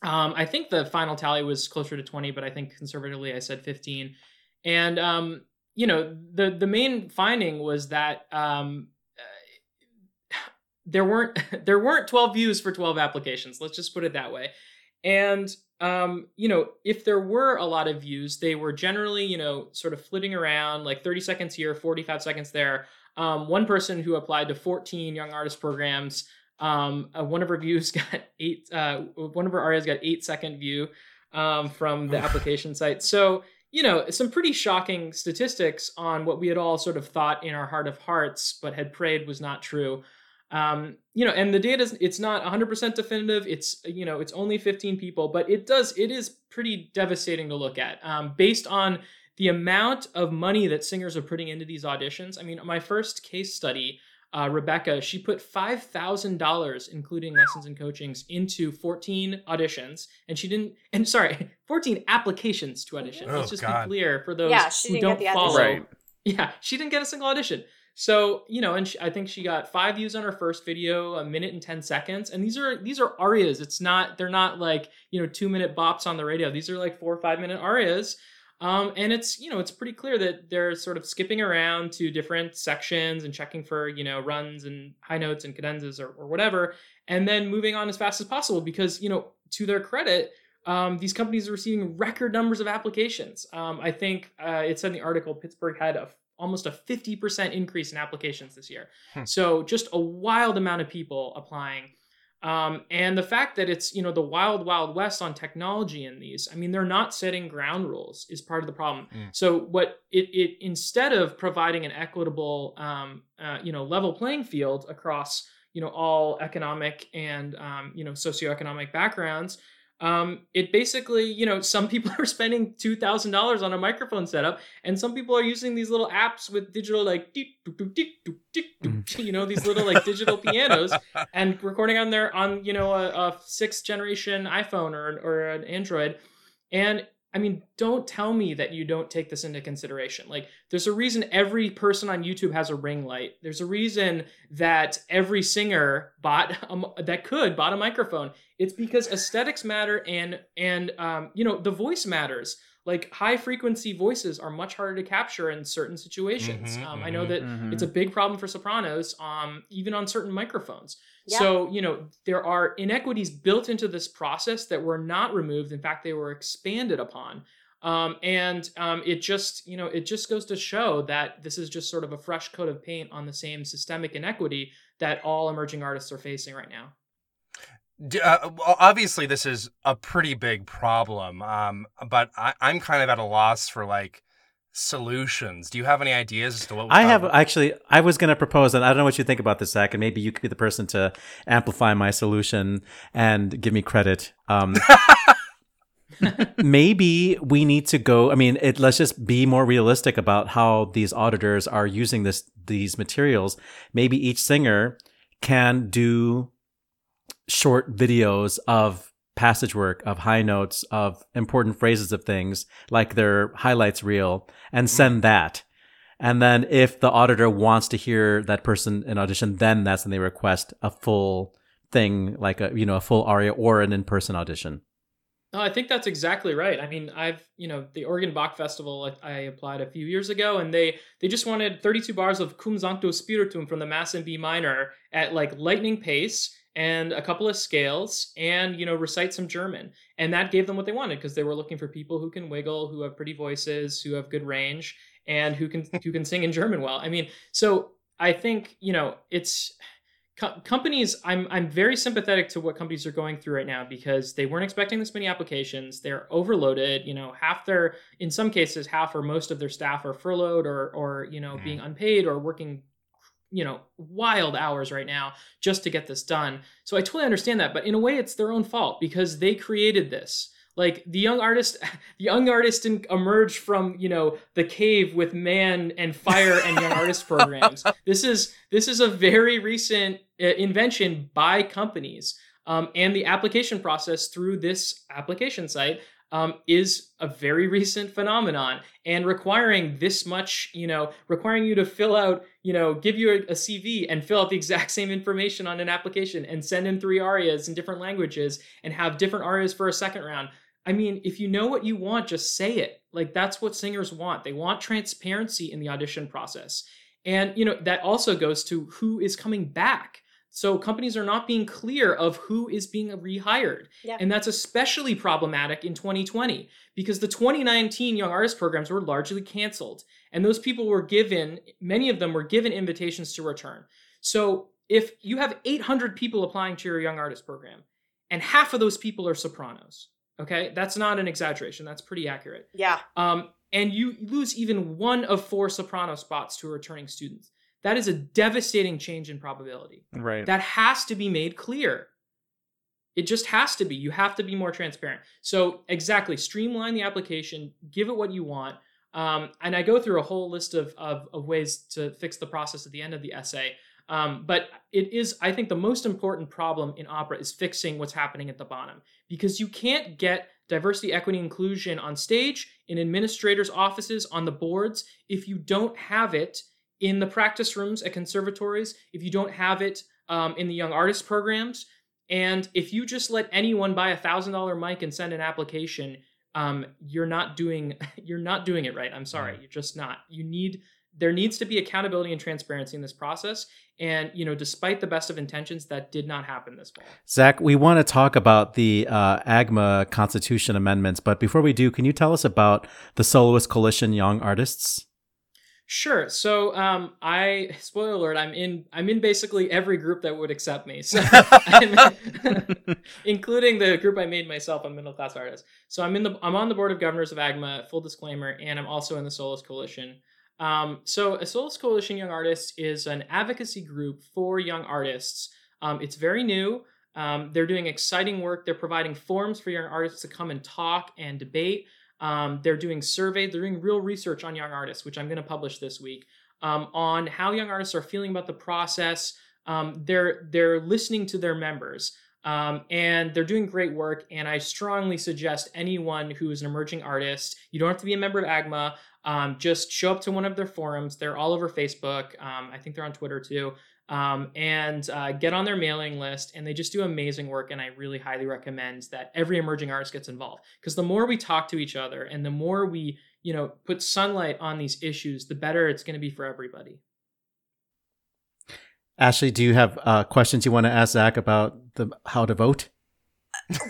Um, I think the final tally was closer to twenty, but I think conservatively I said fifteen. And, um, you know, the, the main finding was that um, there weren't there weren't twelve views for twelve applications. Let's just put it that way. And, um, you know, if there were a lot of views, they were generally, you know, sort of flitting around like thirty seconds here, forty-five seconds there. Um, one person who applied to fourteen young artist programs, um, uh, one of her views got eight, uh, one of her arias got eight second view um, from the application site. So, you know, some pretty shocking statistics on what we had all sort of thought in our heart of hearts, but had prayed was not true. Um, you know, and the data, it's not one hundred percent definitive. It's, you know, it's only fifteen people, but it does, it is pretty devastating to look at, um, based on the amount of money that singers are putting into these auditions. I mean, my first case study, uh, Rebecca, she put five thousand dollars, including lessons and coachings, into fourteen auditions, and she didn't, and sorry, fourteen applications to audition. Oh, Let's just God. be clear for those yeah, who don't follow. Right. Yeah. She didn't get a single audition. So, you know, and she, I think she got five views on her first video, a minute and ten seconds. And these are, these are arias. It's not, they're not like, you know, two minute bops on the radio. These are like four or five minute arias. Um, and it's, you know, it's pretty clear that they're sort of skipping around to different sections and checking for, you know, runs and high notes and cadenzas or, or whatever, and then moving on as fast as possible because, you know, to their credit, Um, these companies are receiving record numbers of applications. Um, I think uh, it said in the article, Pittsburgh had a, almost a fifty percent increase in applications this year. Hmm. So just a wild amount of people applying. Um, and the fact that it's, you know, the wild, wild west on technology in these, I mean, they're not setting ground rules is part of the problem. Mm. So what it, it, instead of providing an equitable, um, uh, you know, level playing field across, you know, all economic and, um, you know, socioeconomic backgrounds, Um, it basically, you know, some people are spending two thousand dollars on a microphone setup and some people are using these little apps with digital, like, you know, these little like digital pianos and recording on their, on, you know, a, a sixth generation iPhone or, or an Android. And I mean, don't tell me that you don't take this into consideration. Like, there's a reason every person on YouTube has a ring light. There's a reason that every singer bought a, that could bought a microphone. It's because aesthetics matter and and um, you know, the voice matters. Like, high frequency voices are much harder to capture in certain situations. Mm-hmm, um, mm-hmm, I know that mm-hmm. it's a big problem for sopranos, um, even on certain microphones. Yeah. So, you know, there are inequities built into this process that were not removed. In fact, they were expanded upon. Um, and um, it just, you know, it just goes to show that this is just sort of a fresh coat of paint on the same systemic inequity that all emerging artists are facing right now. Uh, obviously, this is a pretty big problem, um, but I, I'm kind of at a loss for like solutions. Do you have any ideas as to what? I have actually. I was going to propose, and I don't know what you think about this, Zach, and maybe you could be the person to amplify my solution and give me credit. Um, maybe we need to go. I mean, it, let's just be more realistic about how these auditors are using this these materials. Maybe each singer can do short videos of passage work, of high notes, of important phrases of things, like their highlights reel, and send that. And then if the auditor wants to hear that person in audition, then that's when they request a full thing, like a, you know, a full aria or an in-person audition. No, I think that's exactly right. I mean, I've, you know, the Oregon Bach Festival, I, I applied a few years ago, and they, they just wanted thirty-two bars of Cum Sancto Spiritum from the Mass in B minor at like lightning pace and a couple of scales and, you know, recite some German. And that gave them what they wanted because they were looking for people who can wiggle, who have pretty voices, who have good range, and who can, who can sing in German well. I mean, so I think, you know, it's... Companies, I'm I'm very sympathetic to what companies are going through right now because they weren't expecting this many applications. They're overloaded. You know, half their, in some cases, half or most of their staff are furloughed or, or you know, mm. being unpaid or working, you know, wild hours right now just to get this done. So I totally understand that. But in a way, it's their own fault because they created this. Like the young artist, the young artist didn't emerge from, you know, the cave with Man and Fire and Young Artist programs. This is this is a very recent invention by companies, um, and the application process through this application site um, is a very recent phenomenon. And requiring this much, you know, requiring you to fill out, you know, give you a, a C V and fill out the exact same information on an application and send in three arias in different languages and have different arias for a second round. I mean, if you know what you want, just say it. Like, that's what singers want. They want transparency in the audition process. And, you know, that also goes to who is coming back. So companies are not being clear of who is being rehired. Yeah. And that's especially problematic in twenty twenty because the twenty nineteen Young Artist programs were largely canceled. And those people were given, many of them were given invitations to return. So if you have eight hundred people applying to your Young Artist program and half of those people are sopranos, okay? That's not an exaggeration. That's pretty accurate. Yeah. Um, and you lose even one of four soprano spots to returning students. That is a devastating change in probability. Right. That has to be made clear. It just has to be. You have to be more transparent. So exactly, streamline the application, give it what you want. Um, and I go through a whole list of, of, of ways to fix the process at the end of the essay. Um, but it is, I think, the most important problem in opera is fixing what's happening at the bottom. Because you can't get diversity, equity, inclusion on stage, in administrators' offices, on the boards, if you don't have it in the practice rooms at conservatories, if you don't have it um, in the young artist programs, and if you just let anyone buy a one thousand dollars mic and send an application, um, you're not doing you're not doing it right. I'm sorry, you're just not. You need there needs to be accountability and transparency in this process. And, you know, despite the best of intentions, that did not happen this fall. Zach, we want to talk about the uh, A G M A Constitution amendments, but before we do, can you tell us about the Soloist Coalition Young Artists? Sure. So, um, I spoiler alert. I'm in. I'm in basically every group that would accept me, so I'm in, including the group I made myself on Middle Class Artists. So I'm in the. I'm on the board of governors of A G M A. Full disclaimer, and I'm also in the Soloist Coalition. Um, so, a Soloist Coalition Young Artists is an advocacy group for young artists. Um, it's very new. Um, they're doing exciting work. They're providing forums for young artists to come and talk and debate. Um, they're doing survey, they're doing real research on young artists, which I'm going to publish this week, um, on how young artists are feeling about the process. Um, they're they're listening to their members, um, and they're doing great work. And I strongly suggest anyone who is an emerging artist, you don't have to be a member of A G M A, um, just show up to one of their forums. They're all over Facebook. Um, I think they're on Twitter too. Um, and uh, get on their mailing list, and they just do amazing work. And I really highly recommend that every emerging artist gets involved, because the more we talk to each other and the more we, you know, put sunlight on these issues, the better it's going to be for everybody. Ashley, do you have uh, questions you want to ask Zach about the how to vote?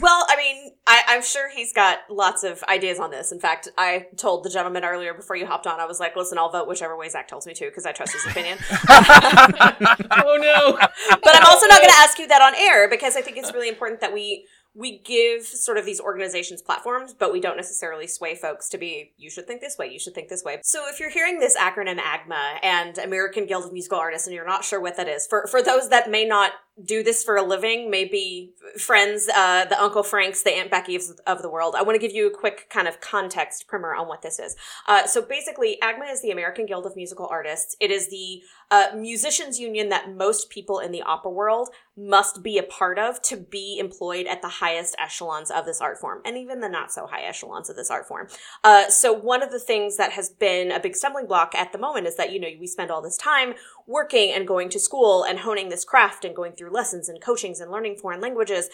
Well, I mean, I, I'm sure he's got lots of ideas on this. In fact, I told the gentleman earlier before you hopped on, I was like, listen, I'll vote whichever way Zach tells me to because I trust his opinion. Oh, no. But I'm also not going to ask you that on air because I think it's really important that we we give sort of these organizations platforms, but we don't necessarily sway folks to be, you should think this way, you should think this way. So if you're hearing this acronym A G M A and American Guild of Musical Artists and you're not sure what that is, for, for those that may not do this for a living, maybe friends, uh, the Uncle Franks, the Aunt Becky's of the world. I want to give you a quick kind of context primer on what this is. Uh, so basically, A G M A is the American Guild of Musical Artists. It is the uh, musicians union that most people in the opera world must be a part of to be employed at the highest echelons of this art form, and even the not so high echelons of this art form. Uh, so one of the things that has been a big stumbling block at the moment is that, you know, we spend all this time working and going to school and honing this craft and going through through lessons and coachings and learning foreign languages,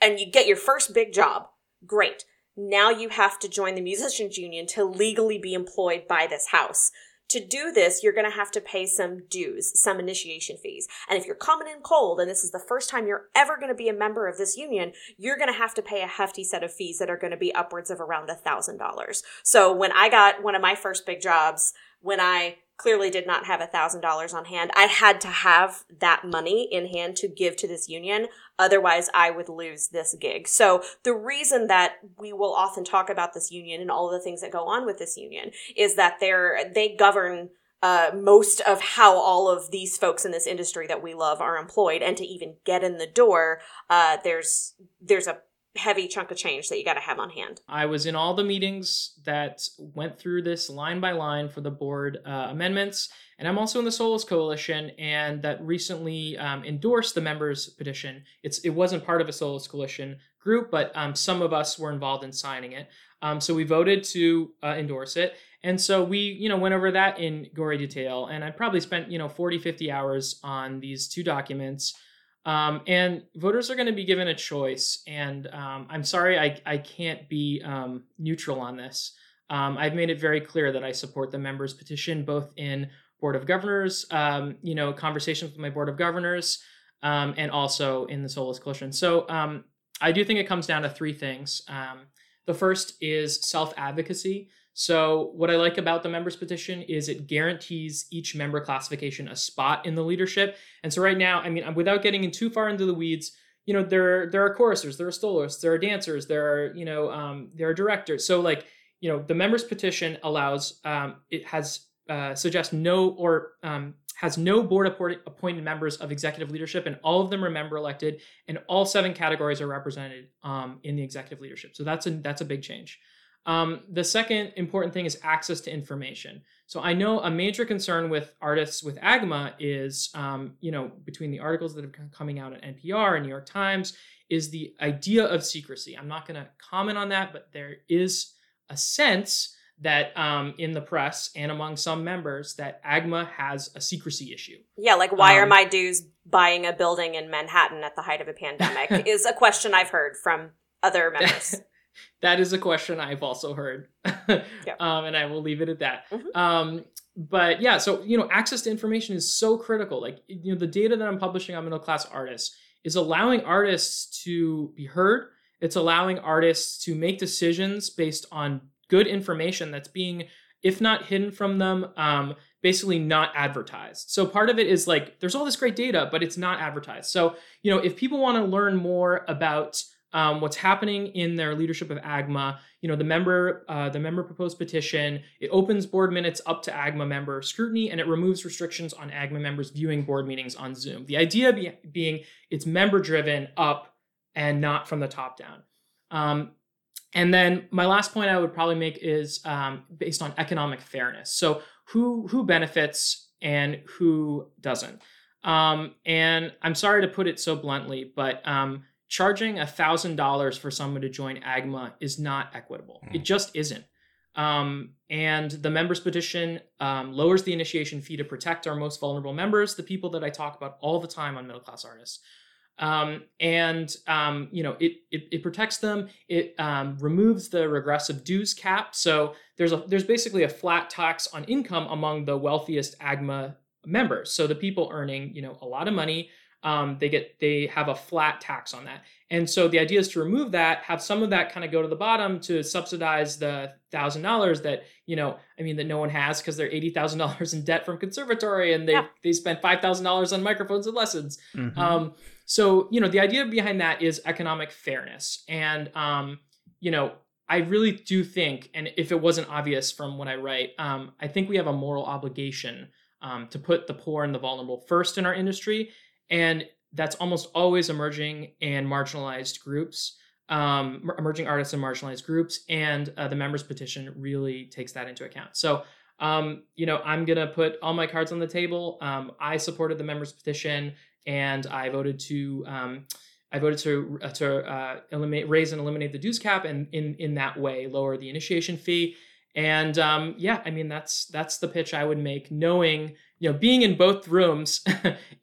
and you get your first big job. Great. Now you have to join the musicians union to legally be employed by this house. To do this, you're going to have to pay some dues, some initiation fees. And if you're coming in cold and this is the first time you're ever going to be a member of this union, you're going to have to pay a hefty set of fees that are going to be upwards of around one thousand dollars. So when I got one of my first big jobs, when I clearly did not have one thousand dollars on hand, I had to have that money in hand to give to this union. Otherwise, I would lose this gig. So the reason that we will often talk about this union and all the things that go on with this union is that they're, they govern uh, most of how all of these folks in this industry that we love are employed. And to even get in the door, uh, there's there's a heavy chunk of change that you got to have on hand. I was in all the meetings that went through this line by line for the board uh, amendments, and I'm also in the Soulless Coalition, and that recently um, endorsed the members' petition. It's it wasn't part of a Soulless Coalition group, but um, some of us were involved in signing it. Um, so we voted to uh, endorse it, and so we you know went over that in gory detail, and I probably spent you know forty, fifty hours on these two documents. Um, and voters are going to be given a choice, and um, I'm sorry I, I can't be um, neutral on this. Um, I've made it very clear that I support the members' petition, both in Board of Governors, um, you know, conversations with my Board of Governors, um, and also in the Soulless Coalition. So um, I do think it comes down to three things. Um, the first is self-advocacy. So what I like about the members petition is it guarantees each member classification a spot in the leadership. And so right now, I mean, without getting in too far into the weeds, you know, there are, there are choristers, there are soloists, there are dancers, there are, you know, um, there are directors. So like, you know, the members petition allows, um, it has uh, suggests no or um, has no board appointed members of executive leadership, and all of them are member elected, and all seven categories are represented um, in the executive leadership. So that's a, that's a big change. Um, the second important thing is access to information. So I know a major concern with artists with A G M A is, um, you know, between the articles that have been coming out at N P R and New York Times, is the idea of secrecy. I'm not going to comment on that, but there is a sense that um, in the press and among some members that A G M A has a secrecy issue. Yeah, like why um, are my dues buying a building in Manhattan at the height of a pandemic is a question I've heard from other members. That is a question I've also heard, yeah. um, and I will leave it at that. Mm-hmm. Um, but yeah, so, you know, access to information is so critical. Like, you know, the data that I'm publishing on middle-class artists is allowing artists to be heard. It's allowing artists to make decisions based on good information that's being, if not hidden from them, um, basically not advertised. So part of it is like, there's all this great data, but it's not advertised. So, you know, if people want to learn more about Um, what's happening in their leadership of A G M A, you know, the member, uh, the member proposed petition, it opens board minutes up to A G M A member scrutiny, and it removes restrictions on A G M A members viewing board meetings on Zoom. The idea be- being it's member driven up and not from the top down. Um, and then my last point I would probably make is um, based on economic fairness. So who, who benefits and who doesn't. Um, and I'm sorry to put it so bluntly, but, um, charging one thousand dollars for someone to join A G M A is not equitable. It just isn't. Um, and the members petition um, lowers the initiation fee to protect our most vulnerable members, the people that I talk about all the time on Middle Class Artists. Um, and, um, you know, it, it, it protects them. It um, removes the regressive dues cap. So there's a there's basically a flat tax on income among the wealthiest A G M A members. So the people earning, you know, a lot of money, Um, they get, they have a flat tax on that. And so the idea is to remove that, have some of that kind of go to the bottom to subsidize the thousand dollars that, you know, I mean, that no one has because they're eighty thousand dollars in debt from conservatory and they, yeah. they spent five thousand dollars on microphones and lessons. Mm-hmm. Um, so, you know, the idea behind that is economic fairness. And, um, you know, I really do think, and if it wasn't obvious from what I write, um, I think we have a moral obligation, um, to put the poor and the vulnerable first in our industry. And that's almost always emerging and marginalized groups, um, emerging artists and marginalized groups. And uh, the members petition really takes that into account. So, um, you know, I'm going to put all my cards on the table. Um, I supported the members petition, and I voted to um, I voted to uh, to uh, eliminate, raise and eliminate the dues cap, and in, in that way, lower the initiation fee. And um, yeah, I mean, that's that's the pitch I would make, knowing you know, being in both rooms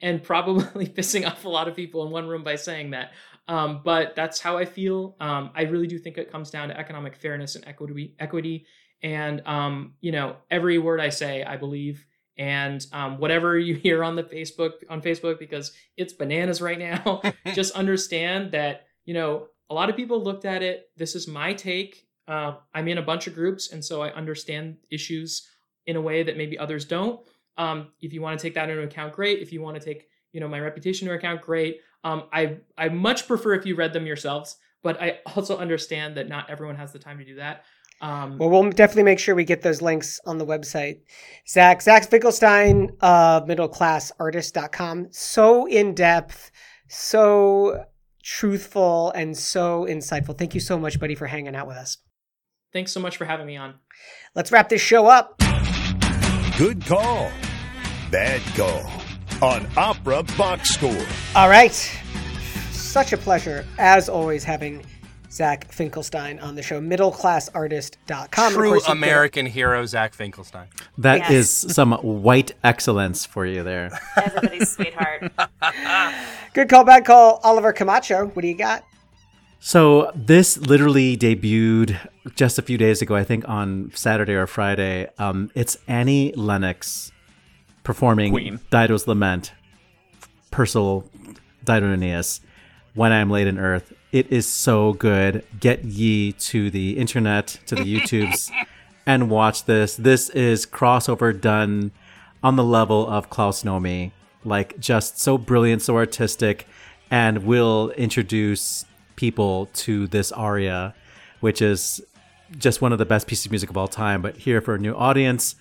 and probably pissing off a lot of people in one room by saying that. Um, but that's how I feel. Um, I really do think it comes down to economic fairness and equity, equity. And, um, you know, every word I say, I believe. And um, whatever you hear on the Facebook, on Facebook, because it's bananas right now, just understand that, you know, a lot of people looked at it. This is my take. Uh, I'm in a bunch of groups. And so I understand issues in a way that maybe others don't. Um, if you want to take that into account, great. If you want to take, you know, my reputation into account, great. Um, I, I much prefer if you read them yourselves, but I also understand that not everyone has the time to do that. Um, well, we'll definitely make sure we get those links on the website. Zach, Zach Finkelstein, uh, middle class artist dot com. So in depth, so truthful, and so insightful. Thank you so much, buddy, for hanging out with us. Thanks so much for having me on. Let's wrap this show up. Good call, bad call on Opera Box Score. All right. Such a pleasure, as always, having Zach Finkelstein on the show, middle class artist dot com. True American can... hero, Zach Finkelstein. That yes. is some white excellence for you there. Everybody's sweetheart. Good call, bad call. Oliver Camacho, what do you got? So this literally debuted just a few days ago, I think on Saturday or Friday. Um, it's Annie Lennox performing Queen. Dido's Lament, Percival, Dido and Aeneas, When I Am Laid in Earth. It is so good. Get ye to the internet, to the YouTubes, and watch this. This is crossover done on the level of Klaus Nomi. Like, just so brilliant, so artistic, and will introduce people to this aria, which is just one of the best pieces of music of all time, but here for a new audience.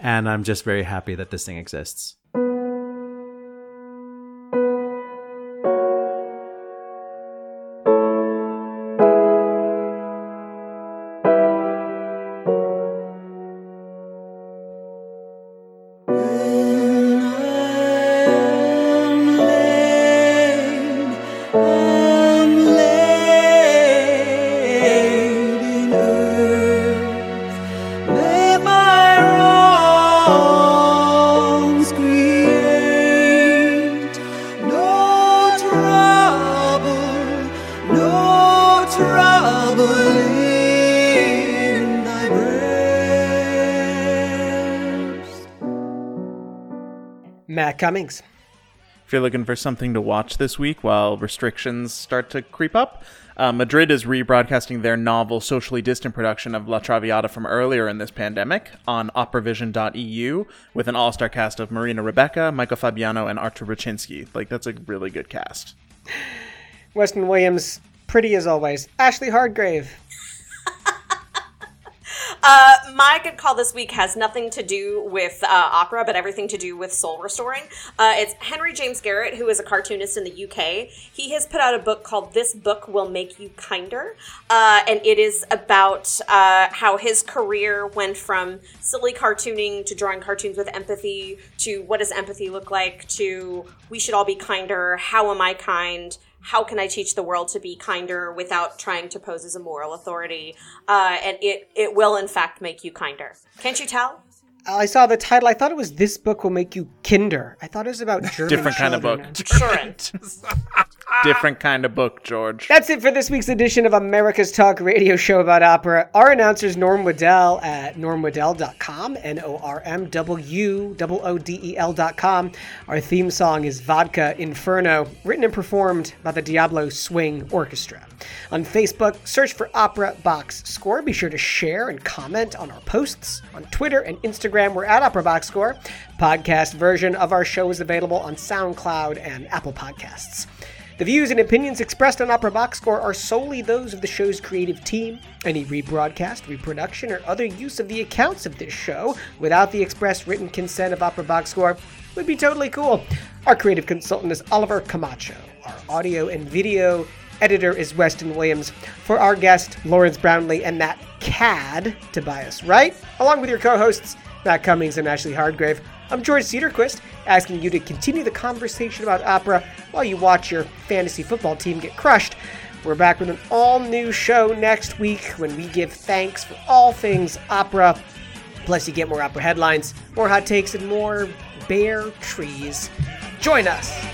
And I'm just very happy that this thing exists. Matt Cummings. If you're looking for something to watch this week while restrictions start to creep up, uh, Madrid is rebroadcasting their novel, socially distant production of La Traviata from earlier in this pandemic on operavision dot e u with an all-star cast of Marina Rebecca, Michael Fabiano, and Artur Bryczynski. Like, that's a really good cast. Weston Williams, pretty as always. Ashley Hardgrave. Uh, my good call this week has nothing to do with uh, opera, but everything to do with soul restoring. Uh, it's Henry James Garrett, who is a cartoonist in the U K. He has put out a book called This Book Will Make You Kinder, uh, and it is about uh, how his career went from silly cartooning to drawing cartoons with empathy to what does empathy look like to we should all be kinder, how am I kind? How can I teach the world to be kinder without trying to pose as a moral authority? Uh, and it, it will, in fact, make you kinder. Can't you tell? I saw the title. I thought it was This Book Will Make You Kinder. I thought it was about German Different kind of book. Different. Different kind of book, George. That's it for this week's edition of America's Talk Radio Show about Opera. Our announcer's Norm Waddell at norm waddell dot com, N O R M W O O D E L dot com. Our theme song is Vodka Inferno, written and performed by the Diablo Swing Orchestra. On Facebook, search for Opera Box Score. Be sure to share and comment on our posts. On Twitter and Instagram, we're at Opera Box Score. Podcast version of our show is available on SoundCloud and Apple Podcasts. The views and opinions expressed on Opera Box Score are solely those of the show's creative team. Any rebroadcast, reproduction, or other use of the accounts of this show without the express written consent of Opera Box Score would be totally cool. Our creative consultant is Oliver Camacho. Our audio and video editor is Weston Williams. For our guest, Lawrence Brownlee, and that cad, Tobias Wright, along with your co-hosts, Matt Cummings and Ashley Hardgrave, I'm George Cedarquist, asking you to continue the conversation about opera while you watch your fantasy football team get crushed. We're back with an all-new show next week when we give thanks for all things opera. Plus, you get more opera headlines, more hot takes, and more bare trees. Join us!